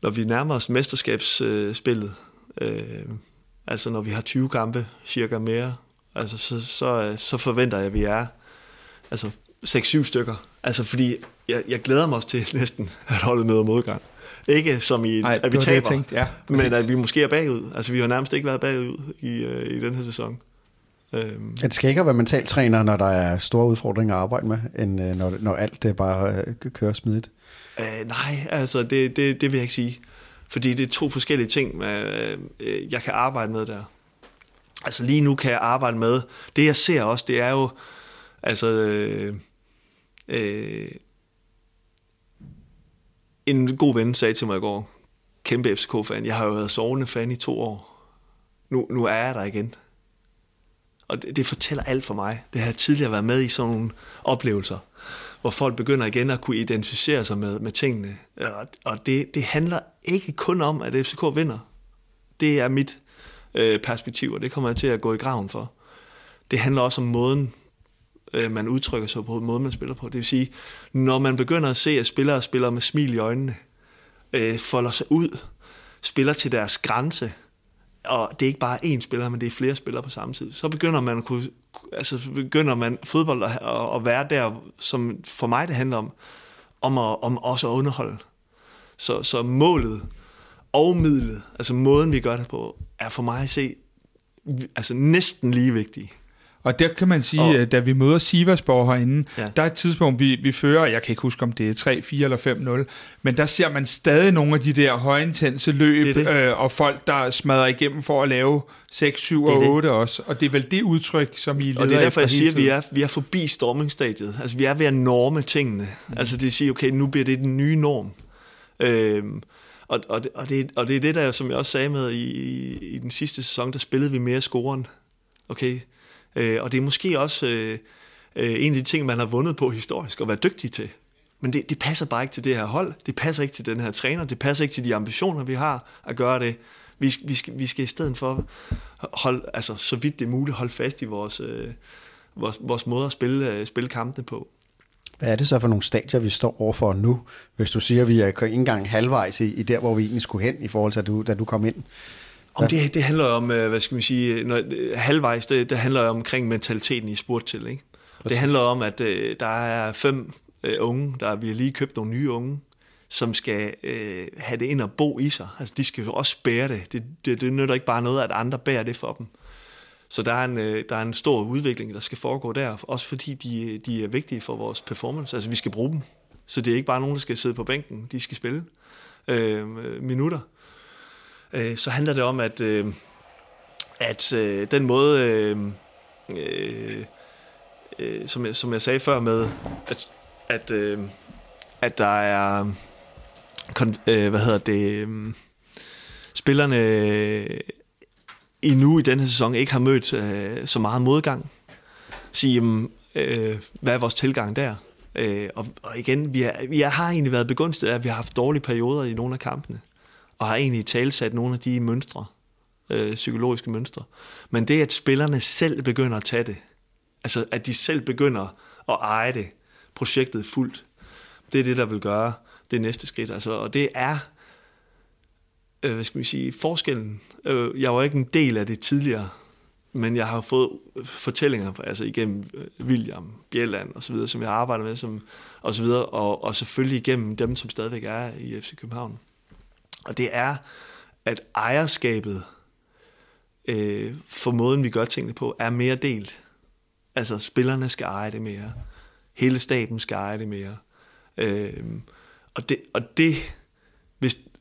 når vi nærmer os mesterskabsspillet, altså når vi har 20 kampe, cirka mere, altså så forventer jeg, at vi er altså 6-7 stykker. Altså fordi jeg glæder mig også til næsten at holde møder modgang. Ikke som i, at vi taber, ja, men at vi måske er bagud. Altså vi har nærmest ikke været bagud i den her sæson. Det skal ikke være mentaltræner, når der er store udfordringer at arbejde med, end når alt det bare kører smidigt. Nej, altså det vil jeg ikke sige. Fordi det er to forskellige ting, jeg kan arbejde med der. Altså lige nu kan jeg arbejde med, det jeg ser også, det er jo, altså en god ven sagde til mig i går, kæmpe FCK-fan, jeg har jo været sovende fan i 2 år. Nu er jeg der igen. Og det fortæller alt for mig. Det har jeg tidligere været med i sådan nogle oplevelser, hvor folk begynder igen at kunne identificere sig med tingene. Og det handler ikke kun om, at FCK vinder. Det er mit perspektiv, og det kommer jeg til at gå i graven for. Det handler også om måden, man udtrykker sig på, måden man spiller på. Det vil sige, når man begynder at se, at spillere spiller med smil i øjnene, folder sig ud, spiller til deres grænse, og det er ikke bare én spiller, men det er flere spillere på samme tid, så begynder man at kunne, altså begynder man fodbold at være der, som for mig det handler om også at underholde. Så målet og midlet, altså måden vi gør det på, er for mig at se altså næsten lige vigtigt. Og der kan man sige, da vi møder Siversborg herinde, ja, der er et tidspunkt, vi fører, jeg kan ikke huske, om det er 3, 4 eller 5-0, men der ser man stadig nogle af de der højintense løb, det. Og folk, der smadrer igennem for at lave 6, 7 og 8 også. Og det er vel det udtryk, som I leder efter. Og det er derfor, jeg siger, at vi er forbi stormingstadiet. Altså, vi er ved at norme tingene. Altså, det siger, okay, nu bliver det den nye norm. Og det er det, der, som jeg også sagde med, i den sidste sæson, der spillede vi mere scoren. Okay? Og det er måske også en af de ting, man har vundet på historisk og været dygtig til. Men det passer bare ikke til det her hold. Det passer ikke til den her træner. Det passer ikke til de ambitioner, vi har at gøre det. Vi skal i stedet for holde, altså så vidt det er muligt, holde fast i vores måde at spille kampene på. Hvad er det så for nogle stadier, vi står overfor nu? Hvis du siger, at vi er ikke engang halvvejs i der, hvor vi egentlig skulle hen i forhold til, da du kom ind. Om det handler om, hvad skal man sige, halvvejs, det handler jo omkring mentaliteten, I spurgte til, ikke? Det handler om, at der er 5 unge, vi har lige købt nogle nye unge, som skal have det ind og bo i sig. Altså, de skal jo også bære det. Det nytter ikke bare noget, at andre bærer det for dem. Så der er en stor udvikling, der skal foregå der, også fordi de er vigtige for vores performance. Altså, vi skal bruge dem. Så det er ikke bare nogen, der skal sidde på bænken. De skal spille. minutter. Så handler det om, at den måde, som jeg sagde før med, at der er spillerne endnu i den her sæson ikke har mødt så meget modgang. Sige, hvad er vores tilgang der? Og igen, vi har egentlig været begunstiget af, at vi har haft dårlige perioder i nogle af kampene, og har egentlig talsat nogle af de mønstre, psykologiske mønstre. Men det, at spillerne selv begynder at tage det, altså at de selv begynder at eje det, projektet fuldt, det er det, der vil gøre det næste skridt. Altså, og det er, hvad skal man sige, forskellen. Jeg var ikke en del af det tidligere, men jeg har fået fortællinger altså igennem William, Bjelland og så videre, som jeg arbejder med og så videre, og selvfølgelig igennem dem, som stadigvæk er i FC København. Og det er, at ejerskabet for måden, vi gør tingene på, er mere delt. Altså, spillerne skal eje det mere. Hele staben skal eje det mere. Og det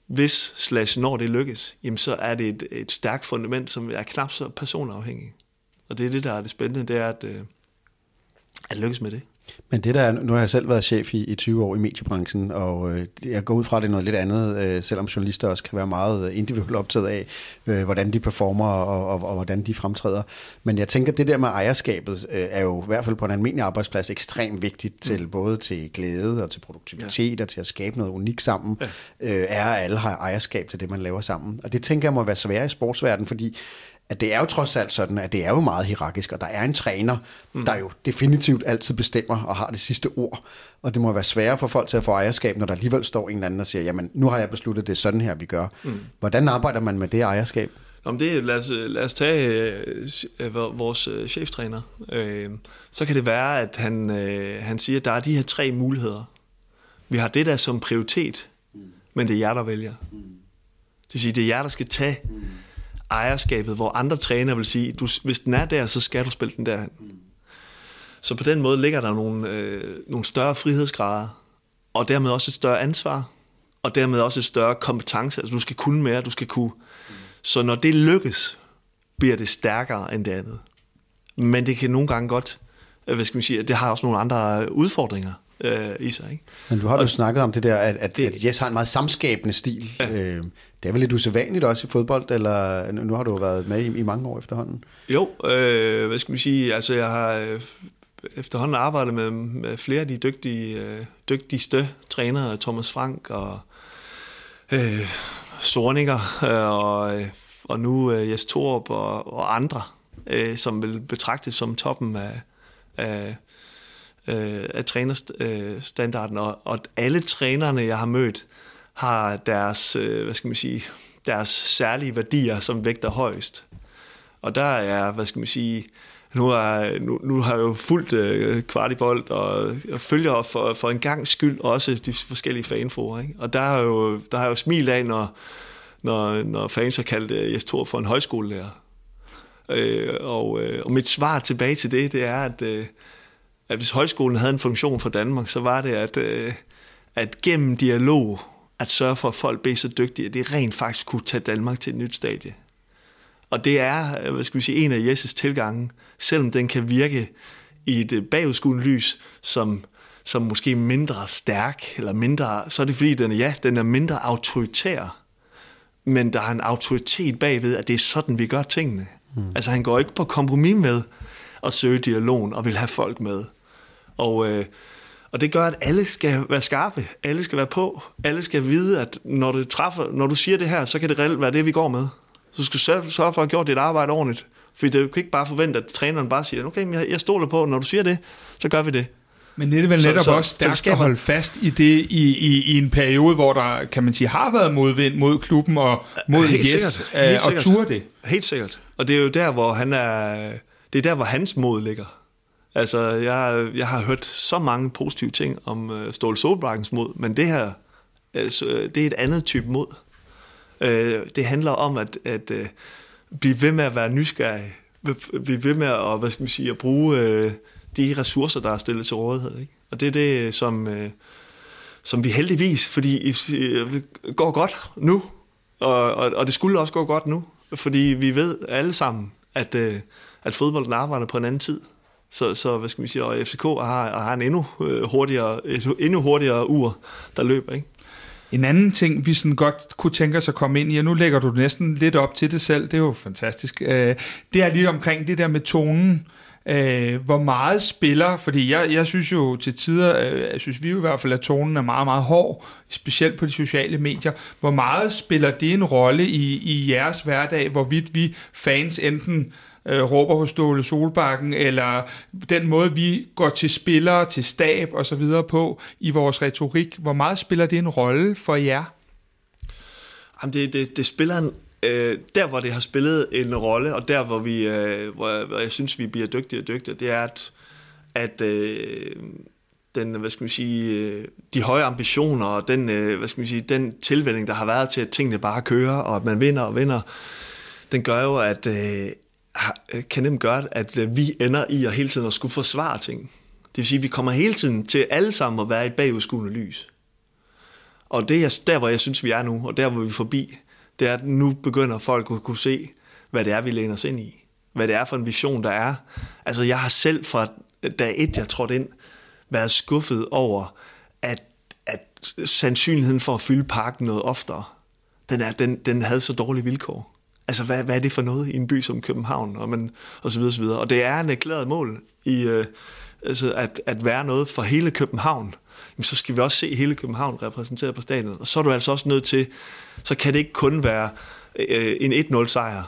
hvis slash når det lykkes, jamen så er det et stærkt fundament, som er knap så personafhængig. Og det er det, der er det spændende, det er at lykkes med det. Men det der, nu har jeg selv været chef i 20 år i mediebranchen, og jeg går ud fra, det noget lidt andet, selvom journalister også kan være meget individuelt optaget af, hvordan de performer og hvordan de fremtræder. Men jeg tænker, at det der med ejerskabet er jo i hvert fald på en almindelig arbejdsplads ekstremt vigtigt til både til glæde og til produktivitet og til at skabe noget unikt sammen, er at alle har ejerskab til det, man laver sammen. Og det tænker jeg må være svært i sportsverdenen, fordi at det er jo trods alt sådan, at det er jo meget hierarkisk, og der er en træner, der jo definitivt altid bestemmer og har det sidste ord. Og det må være sværere for folk til at få ejerskab, når der alligevel står en eller anden og siger, jamen nu har jeg besluttet, det er sådan her, vi gør. Hvordan arbejder man med det ejerskab? Om det, lad os tage vores cheftræner. Så kan det være, at han siger, at der er de her 3 muligheder. Vi har det der som prioritet, men det er jer, der vælger. Det vil sige, det er jer, der skal tage ejerskabet, hvor andre trænere vil sige, hvis den er der, så skal du spille den derhen. Så på den måde ligger der nogle større frihedsgrader, og dermed også et større ansvar, og dermed også et større kompetence. Altså, du skal kunne mere, du skal kunne. Så når det lykkes, bliver det stærkere end det andet. Men det kan nogle gange godt, hvad skal man sige, at det har også nogle andre udfordringer i sig, ikke? Men du har jo snakket om det der, at Jess har en meget samskabende stil. Ja. Det er vel lidt usædvanligt også i fodbold, eller nu har du jo været med i mange år efterhånden. Jo, hvad skal man sige, altså jeg har efterhånden arbejdet med flere af de dygtigste trænere, Thomas Frank og Sorninger og nu Jess Thorup og andre, som vil betragtes som toppen af trænerstandarden, og alle trænerne, jeg har mødt, har deres, hvad skal man sige, deres særlige værdier, som vægter højst. Og der er, hvad skal man sige, nu har jeg jo fulgt Kvart i Bold, og følger for en gangs skyld også de forskellige fanforer, ikke? Og der har jeg jo smilt af, når fans har kaldt Jess Thorup for en højskolelærer. Og mit svar tilbage til det er, at hvis højskolen havde en funktion for Danmark, så var det at gennem dialog, at sørge for, at folk blev så dygtige, at det rent faktisk kunne tage Danmark til et nyt stadie. Og det er, hvad skal vi sige, en af Jesses tilgange, selvom den kan virke i et bagudskuende lys, som måske mindre stærk, eller mindre, så er det fordi, den er mindre autoritær, men der er en autoritet bagved, at det er sådan, vi gør tingene. Altså, han går ikke på kompromis med at søge dialogen og vil have folk med. Og det gør, at alle skal være skarpe, alle skal være på, alle skal vide, at når du siger det her, så kan det reelt være det, vi går med. Så du skal sørge for at gøre dit arbejde ordentligt, for du kan ikke bare forvente, at træneren bare siger, okay, jeg stoler på, når du siger det, så gør vi det. Men det er vel netop også stærkt at holde fast i det i en periode, hvor der, kan man sige, har været modvind mod klubben og mod Jess, og turde det. Helt sikkert. Og det er jo der, hvor det er der, hvor hans mod ligger. Altså, jeg har hørt så mange positive ting om Ståle Solbakkens mod, men det her, altså, det er et andet type mod. Det handler om at blive ved med at være nysgerrig, blive ved med at, hvad skal man sige, at bruge de ressourcer, der er stillet til rådighed, ikke? Og det er det, som som vi heldigvis, fordi går godt nu, og det skulle også gå godt nu, fordi vi ved alle sammen, at fodbolden arbejder på en anden tid. Så hvad skal vi sige, og FCK har en endnu hurtigere ur, der løber, ikke? En anden ting, vi sådan godt kunne tænke os at komme ind i, og nu lægger du næsten lidt op til det selv, det er jo fantastisk, det er lige omkring det der med tonen. Hvor meget spiller, fordi jeg synes jo til tider, synes vi jo i hvert fald, at tonen er meget, meget hård, specielt på de sociale medier. Hvor meget spiller det en rolle i jeres hverdag, hvorvidt vi fans enten råber på Ståle Solbakken, eller den måde, vi går til spillere, til stab og så videre på i vores retorik? Hvor meget spiller det en rolle for jer? Jamen det spiller en der, hvor det har spillet en rolle, og der, hvor vi, hvor jeg synes, vi bliver dygtigere og dygtigere, det er, at den, hvad skal man sige, de høje ambitioner og den, hvad skal man sige, den tilvænning, der har været til, at tingene bare kører, og at man vinder og vinder, den gør jo, at kan nemt gøre, at vi ender i at hele tiden at skulle forsvare ting. Det vil sige, at vi kommer hele tiden til alle sammen at være i et bagudskuende lys. Og det er der, hvor jeg synes, vi er nu, og der, hvor vi er forbi, det er, at nu begynder folk at kunne se, hvad det er, vi læner os ind i. Hvad det er for en vision, der er. Altså, jeg har selv fra dag 1, jeg trådte ind, været skuffet over, at sandsynligheden for at fylde parken noget oftere, den havde så dårlige vilkår. Altså, hvad er det for noget i en by som København, og så videre, så videre. Og det er en erklæret mål i at være noget for hele København. Jamen, så skal vi også se hele København repræsenteret på stadion. Og så er du altså også nødt til, så kan det ikke kun være en 1-0-sejr.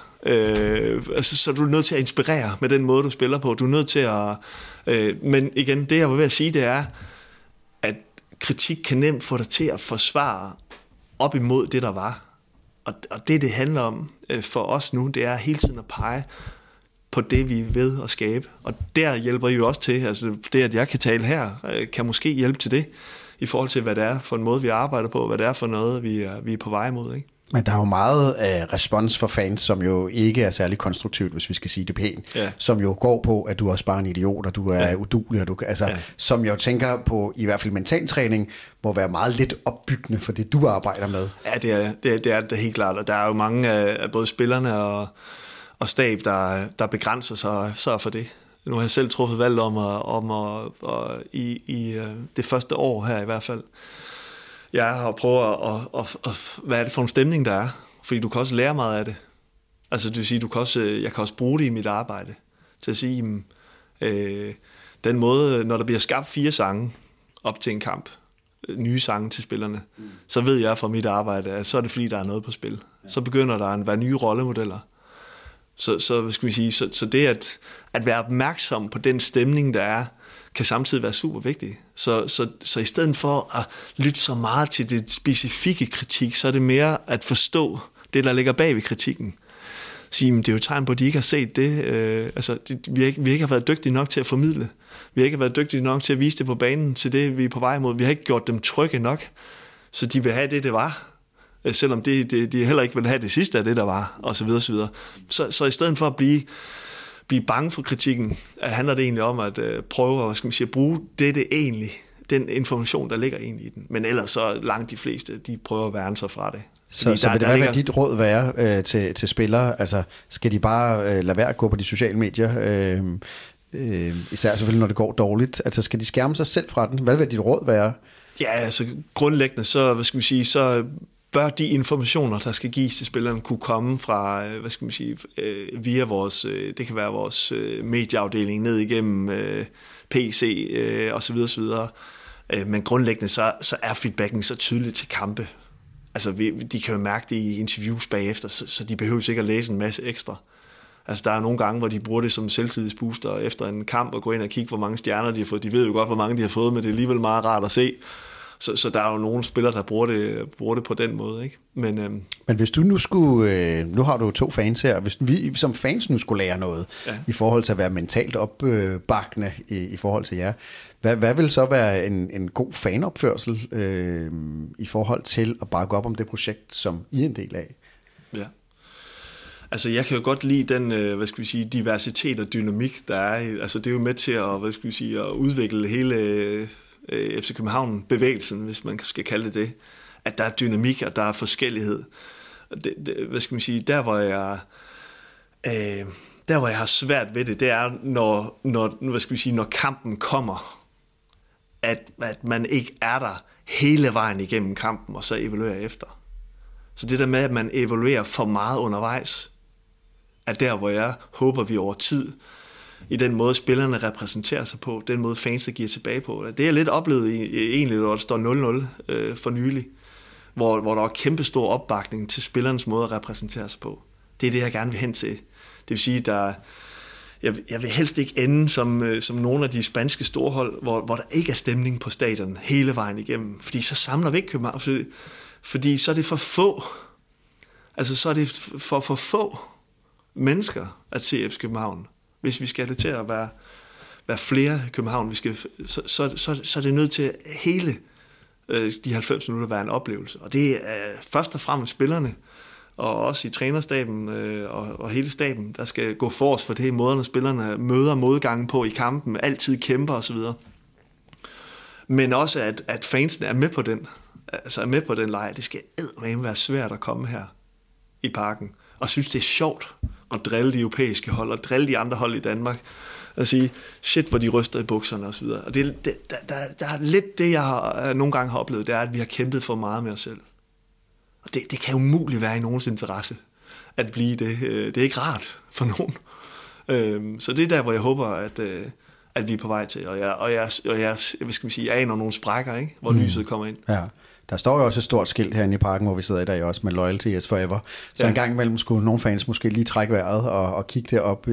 Altså, så er du nødt til at inspirere med den måde, du spiller på. Du er nødt til at... men igen, det jeg var ved at sige, det er, at kritik kan nemt få dig til at forsvare op imod det, der var. Og det handler om for os nu, det er hele tiden at pege på det, vi er ved at skabe. Og der hjælper I jo også til. Altså det, at jeg kan tale her, kan måske hjælpe til det, i forhold til, hvad det er for en måde, vi arbejder på, hvad det er for noget, vi er på vej mod, ikke? Men der er jo meget respons fra fans, som jo ikke er særlig konstruktivt, hvis vi skal sige det pænt, ja. Som jo går på, at du også bare er en idiot, og du er uduelig, og som jeg tænker på, i hvert fald mentaltræning, må være meget lidt opbyggende for det, du arbejder med. Ja, det er helt klart, og der er jo mange af både spillerne og stab, der begrænser sig så for det. Nu har jeg selv truffet valg om at i det første år her i hvert fald, jeg har prøvet at hvad er det for en stemning, der er? Fordi du kan også lære meget af det. Altså det vil sige, jeg kan også bruge det i mit arbejde, til at sige, jamen, den måde, når der bliver skabt 4 sange op til en kamp, nye sange til spillerne, så ved jeg fra mit arbejde, at så er det fordi, der er noget på spil. Så begynder der at være nye rollemodeller. Så hvad skal vi sige, så det at være opmærksom på den stemning, der er, kan samtidig være super vigtigt. Så i stedet for at lytte så meget til det specifikke kritik, så er det mere at forstå det, der ligger bag ved kritikken. Sige, men det er jo tegn på, at de ikke har set det. Vi har været dygtige nok til at formidle. Vi har ikke været dygtige nok til at vise det på banen, til det, vi er på vej imod. Vi har ikke gjort dem trygge nok, så de vil have det var. Selvom de heller ikke ville have det sidste af det, der var, og så videre, så videre. Så i stedet for at blive bange for kritikken, handler det egentlig om at prøve at, bruge det egentlig, den information, der ligger egentlig i den. Men ellers så langt de fleste, de prøver at værne sig fra det. Så vil det være, hvad dit råd være til spillere? Altså, skal de bare lade være at gå på de sociale medier? Især selvfølgelig, når det går dårligt. Altså, skal de skærme sig selv fra den? Hvad vil dit råd være? Ja, altså grundlæggende, så bør de informationer, der skal gives til spillerne, kunne komme fra, via vores, det kan være vores medieafdeling, ned igennem PC osv. osv. Men grundlæggende, så er feedbacken så tydelig til kampe. Altså, de kan jo mærke det i interviews bagefter, så de behøver sikkert at læse en masse ekstra. Altså, der er nogle gange, hvor de bruger det som selvtidsbooster efter en kamp, og går ind og kigger, hvor mange stjerner de har fået. De ved jo godt, hvor mange de har fået, men det er alligevel meget rart at se. Så der er jo nogle spillere, der bruger det på den måde, ikke? Men hvis du nu skulle... nu har du 2 fans her. Hvis vi som fans nu skulle lære noget, ja, i forhold til at være mentalt opbakkende i forhold til jer, hvad vil så være en god fanopførsel i forhold til at bakke op om det projekt, som I er en del af? Ja. Altså, jeg kan jo godt lide den, diversitet og dynamik, der er. Altså, det er jo med til at, at udvikle hele... FC København-bevægelsen, hvis man skal kalde det det, at der er dynamik, og der er forskellighed. Hvad skal man sige, der hvor jeg har svært ved det, det er, når hvad skal vi sige, når kampen kommer, at man ikke er der hele vejen igennem kampen, og så evaluerer efter. Så det der med, at man evaluerer for meget undervejs, er der, hvor jeg håber, vi over tid, i den måde, spillerne repræsenterer sig på, den måde, fans der giver tilbage på. Det er jeg lidt oplevet egentlig, når det står 0-0 for nylig, hvor der var kæmpe stor opbakning til spillernes måde at repræsentere sig på. Det er det, jeg gerne vil hen til. Det vil sige, jeg vil helst ikke ende som nogle af de spanske storhold, hvor der ikke er stemning på stadion hele vejen igennem. Fordi så samler vi ikke København. Fordi så er det for få. Altså så er det for få mennesker at se FC København. Hvis vi skal have det til at være flere i København, vi skal, så er det nødt til hele de 90 minutter at være en oplevelse. Og det er først og fremmest spillerne, og også i trænerstaben og hele staben, der skal gå forrest for det i måderne, spillerne møder modgangen på i kampen, altid kæmper osv. Men også, at fansene er med på den. Altså er med på den leg. Det skal eddermame være svært at komme her i parken. Og synes, det er sjovt at drille de europæiske hold, og drille de andre hold i Danmark, og sige, shit, hvor de ryster i bukserne osv. Og det, der er lidt det, jeg nogle gange har oplevet, det er, at vi har kæmpet for meget med os selv. Og det kan umuligt være i nogens interesse, at blive det. Det er ikke rart for nogen. Så det er der, hvor jeg håber, at vi er på vej til. Og jeg hvad skal man sige, aner nogle sprækker, ikke? Hvor lyset kommer ind. Ja. Der står jo også et stort skilt herinde i parken, hvor vi sidder i dag også med Loyalty is Forever. Så ja. En gang imellem skulle nogle fans måske lige trække vejret og kigge det op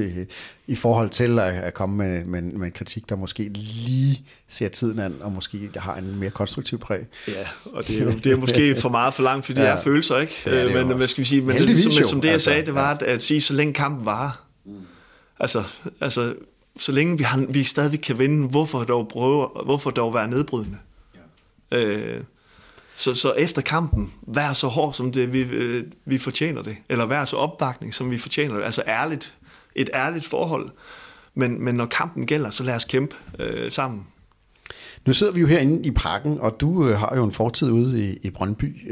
i forhold til at komme med en kritik, der måske lige ser tiden an og måske har en mere konstruktiv præg. Ja, og det er måske for meget for langt, fordi jeg har følelser, ikke? Ja, men hvad skal vi sige, men som det jeg sagde, det var at sige, så længe kampen varer. Altså så længe vi stadig kan vinde, hvorfor dog være nedbrydende? Ja. Så efter kampen, vær så hård, som det, vi fortjener det. Eller vær så opbakning, som vi fortjener det. Altså ærligt. Et ærligt forhold. Men når kampen gælder, så lad os kæmpe sammen. Nu sidder vi jo herinde i parken, og du har jo en fortid ude i Brøndby.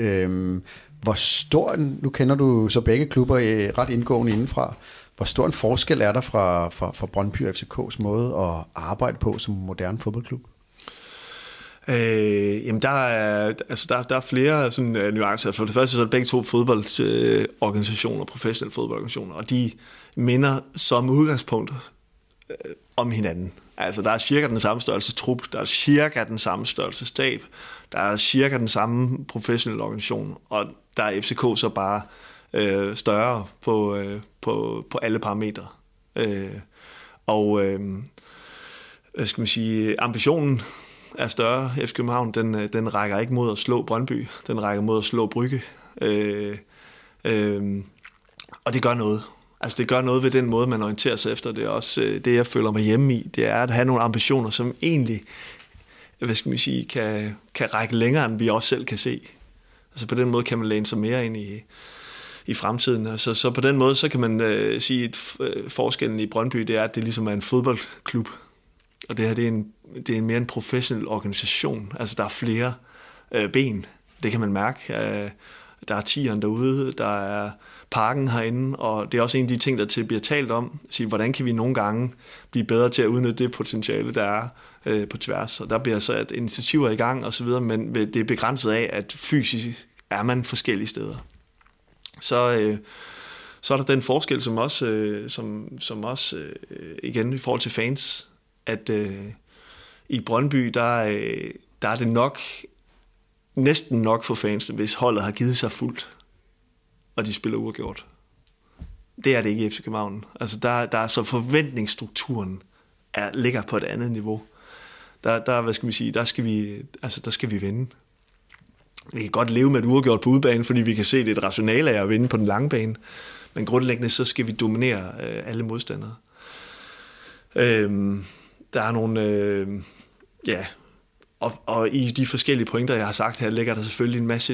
Hvor stor en, nu kender du så begge klubber ret indgående indenfra. Hvor stor en forskel er der fra Brøndby og FCK's måde at arbejde på som moderne fodboldklub? Jamen der er flere sådan, nuancer. For det første så er det begge to fodboldorganisationer, professionelle fodboldorganisationer, og de minder som udgangspunkt om hinanden. Altså der er cirka den samme størrelse trup, der er cirka den samme størrelse stab, der er cirka den samme professionelle organisation, og der er FCK så bare større på alle parametre. Hvad skal man sige, ambitionen er større. FC København, den rækker ikke mod at slå Brøndby. Den rækker mod at slå Brygge. Og det gør noget. Altså det gør noget ved den måde, man orienterer sig efter. Det er også det, jeg føler mig hjemme i. Det er at have nogle ambitioner, som egentlig, hvad skal man sige, kan række længere, end vi også selv kan se. Altså på den måde kan man læne sig mere ind i fremtiden. Altså, så på den måde, så kan man sige, at forskellen i Brøndby, det er, at det ligesom er en fodboldklub. Og det her, det er mere en professionel organisation. Altså, der er flere ben. Det kan man mærke. Der er tieren derude, der er parken herinde, og det er også en af de ting, der bliver talt om. Sige, hvordan kan vi nogle gange blive bedre til at udnytte det potentiale, der er på tværs. Og der bliver så et initiativer i gang osv., men det er begrænset af, at fysisk er man forskellige steder. Så er der den forskel, som også, igen i forhold til fans, at i Brøndby, der er det nok, næsten nok for fansene, hvis holdet har givet sig fuldt, og de spiller uafgjort. Det er det ikke i FC København. Altså der er så forventningsstrukturen ligger på et andet niveau. Der hvad skal vi sige, der skal vi vinde. Vi kan godt leve med et uafgjort på udebane, fordi vi kan se, det er et rationale af at vinde på den lange bane. Men grundlæggende, så skal vi dominere alle modstandere. Der er nogle og i de forskellige pointer, jeg har sagt her, ligger der selvfølgelig en masse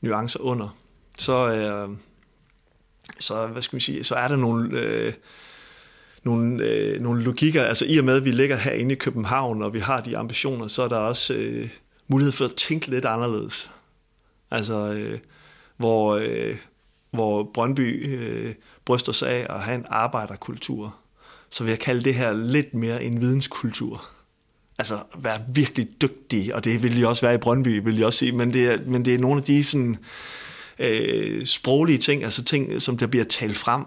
nuancer under. Så hvad skal man sige, så er der nogle nogle logikker. Altså i og med, at vi ligger herinde i København, og vi har de ambitioner, så er der også mulighed for at tænke lidt anderledes. Altså, hvor Brøndby bryster sig af at have en arbejderkultur, så vil jeg kalde det her lidt mere en videnskultur. Altså, være virkelig dygtig, og det vil de også være i Brøndby, vil jeg også sige, men det er nogle af de sådan, sproglige ting, altså ting, som der bliver talt frem,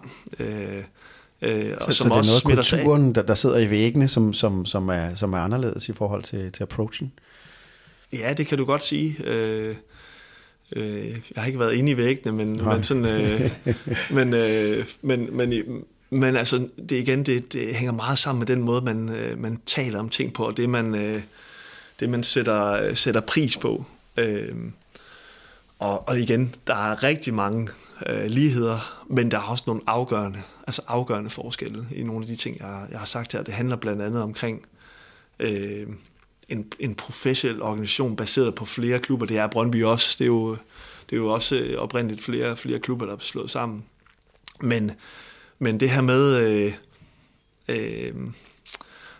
og som også smitter sig af. Så det er noget kulturen, der sidder i væggene, som er anderledes i forhold til approachen? Ja, det kan du godt sige. Jeg har ikke været inde i væggene, men altså det igen det hænger meget sammen med den måde man taler om ting på, og det man sætter pris på. Og igen, der er rigtig mange ligheder, men der er også nogle afgørende forskelle i nogle af de ting jeg har sagt her. Det handler blandt andet omkring en professionel organisation baseret på flere klubber. Det er Brøndby også. Det er jo også oprindeligt flere klubber, der er slået sammen. Men det her med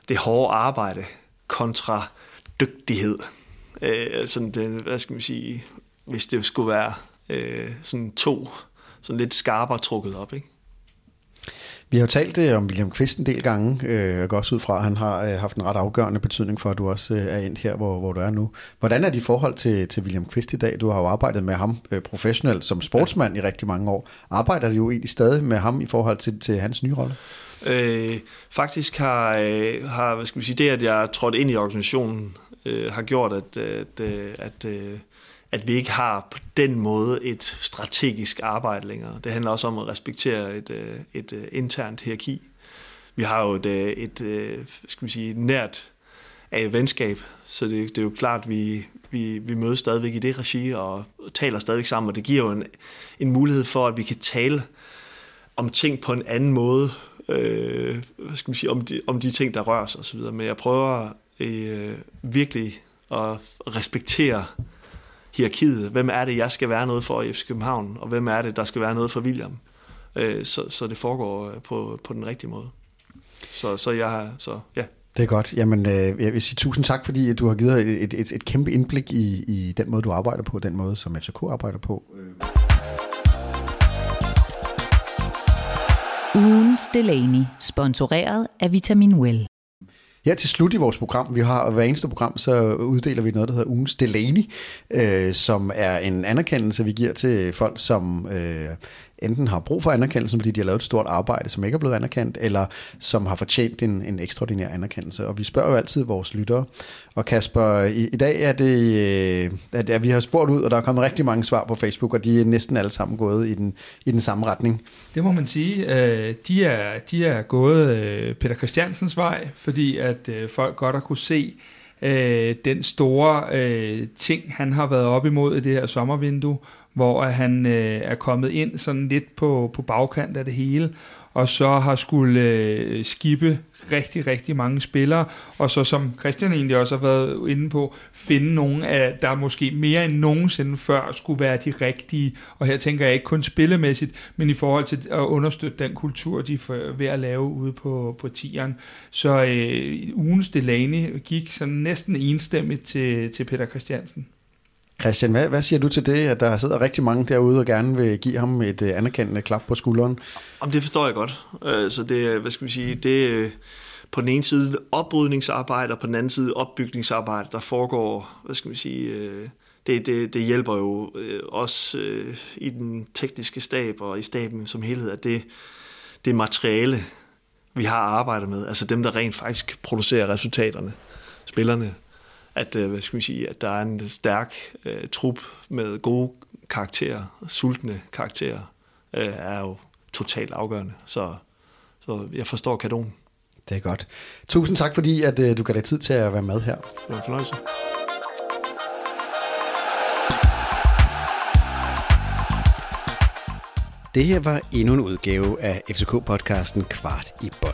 det hårde arbejde kontra dygtighed. Sådan den, hvad skal man sige, hvis det skulle være sådan to sådan lidt skarpere trukket op, ikke? Vi har jo talt om William Kvist en del gange, og går også ud fra, at han har haft en ret afgørende betydning for, at du også er endt her, hvor du er nu. Hvordan er dit forhold til William Kvist i dag? Du har jo arbejdet med ham professionelt som sportsmand i rigtig mange år. Arbejder du jo egentlig stadig med ham i forhold til hans nye rolle? Faktisk har hvad skal vi sige, det, at jeg trådte ind i organisationen, har gjort, at vi ikke har på den måde et strategisk arbejde længere. Det handler også om at respektere et internt hierarki. Vi har jo et skal vi sige, nært af venskab, så det er jo klart, at vi mødes stadigvæk i det regi og taler stadigvæk sammen, og det giver jo en mulighed for, at vi kan tale om ting på en anden måde, hvad skal vi sige, om de ting, der rører sig osv. Men jeg prøver virkelig at respektere hierarkiet. Hvem er det, jeg skal være noget for i FC København, og hvem er det, der skal være noget for William? Så det foregår på den rigtige måde. Så ja. Det er godt. Jamen, jeg vil sige tusind tak, fordi du har givet et kæmpe indblik i den måde, du arbejder på, den måde, som FCK arbejder på. Ugens Delaney, sponsoreret af Vitamin Well. Her til slut i vores program, vi har hver eneste program, så uddeler vi noget, der hedder Ugens Delaney, som er en anerkendelse, vi giver til folk, som enten har brug for anerkendelse, fordi de har lavet et stort arbejde, som ikke er blevet anerkendt, eller som har fortjent en ekstraordinær anerkendelse. Og vi spørger jo altid vores lyttere. Og Kasper, i dag er det, at vi har spurgt ud, og der er kommet rigtig mange svar på Facebook, og de er næsten alle sammen gået i den samme retning. Det må man sige. De er gået Peter Christiansens vej, fordi at folk godt har kunne se den store ting, han har været op imod i det her sommervindue, hvor han er kommet ind sådan lidt på bagkant af det hele, og så har skulle skippe rigtig, rigtig mange spillere, og så som Christian egentlig også har været inde på, finde nogen, der måske mere end nogensinde før skulle være de rigtige, og her tænker jeg ikke kun spillemæssigt, men i forhold til at understøtte den kultur, de er ved at lave ude på tieren. Så Ugens Delaney gik sådan næsten enstemmigt til Peter Christiansen. Christian, hvad siger du til det, at der sidder rigtig mange derude og gerne vil give ham et anerkendende klap på skulderen? Jamen, det forstår jeg godt. Så det, hvad skal vi sige, det på den ene side oprydningsarbejde, og på den anden side opbygningsarbejde, der foregår, hvad skal vi sige, det hjælper jo også i den tekniske stab og i staben som helhed, at det materiale, vi har arbejdet med, altså dem, der rent faktisk producerer resultaterne, spillerne, at hvad skal man sige, at der er en stærk trup med gode karakterer, sultne karakterer, er jo totalt afgørende. Så jeg forstår kadonen. Det er godt. Tusind tak fordi at du gav dig tid til at være med her. Det var en fornøjelse. Det her var endnu en udgave af FCK-podcasten Kvart i Bold.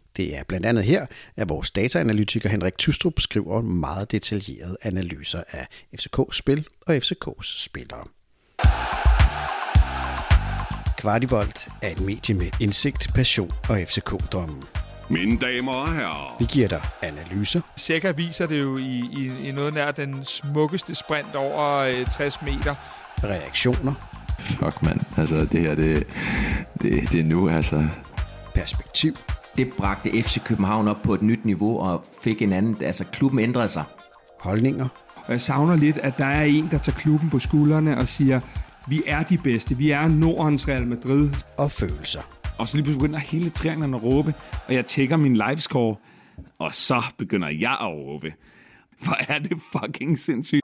Det er blandt andet her, at vores dataanalytiker Henrik Tystrup skriver meget detaljerede analyser af FCK's spil og FCK's spillere. Kvart i Bold er et medie med indsigt, passion og FCK-drømmen. Mine damer og herrer. Vi giver dig analyser. Sikker viser det jo i noget nær den smukkeste sprint over 60 meter. Reaktioner. Fuck mand, altså det her, det er nu altså. Perspektiv. Det bragte FC København op på et nyt niveau og fik en anden, altså klubben ændrede sig. Holdninger. Og jeg savner lidt, at der er en, der tager klubben på skuldrene og siger, vi er de bedste, vi er Nordens Real Madrid. Og følelser. Og så lige pludselig begynder hele trianglerne at råbe, og jeg tjekker min livescore, og så begynder jeg at råbe. Hvor er det fucking sindssygt.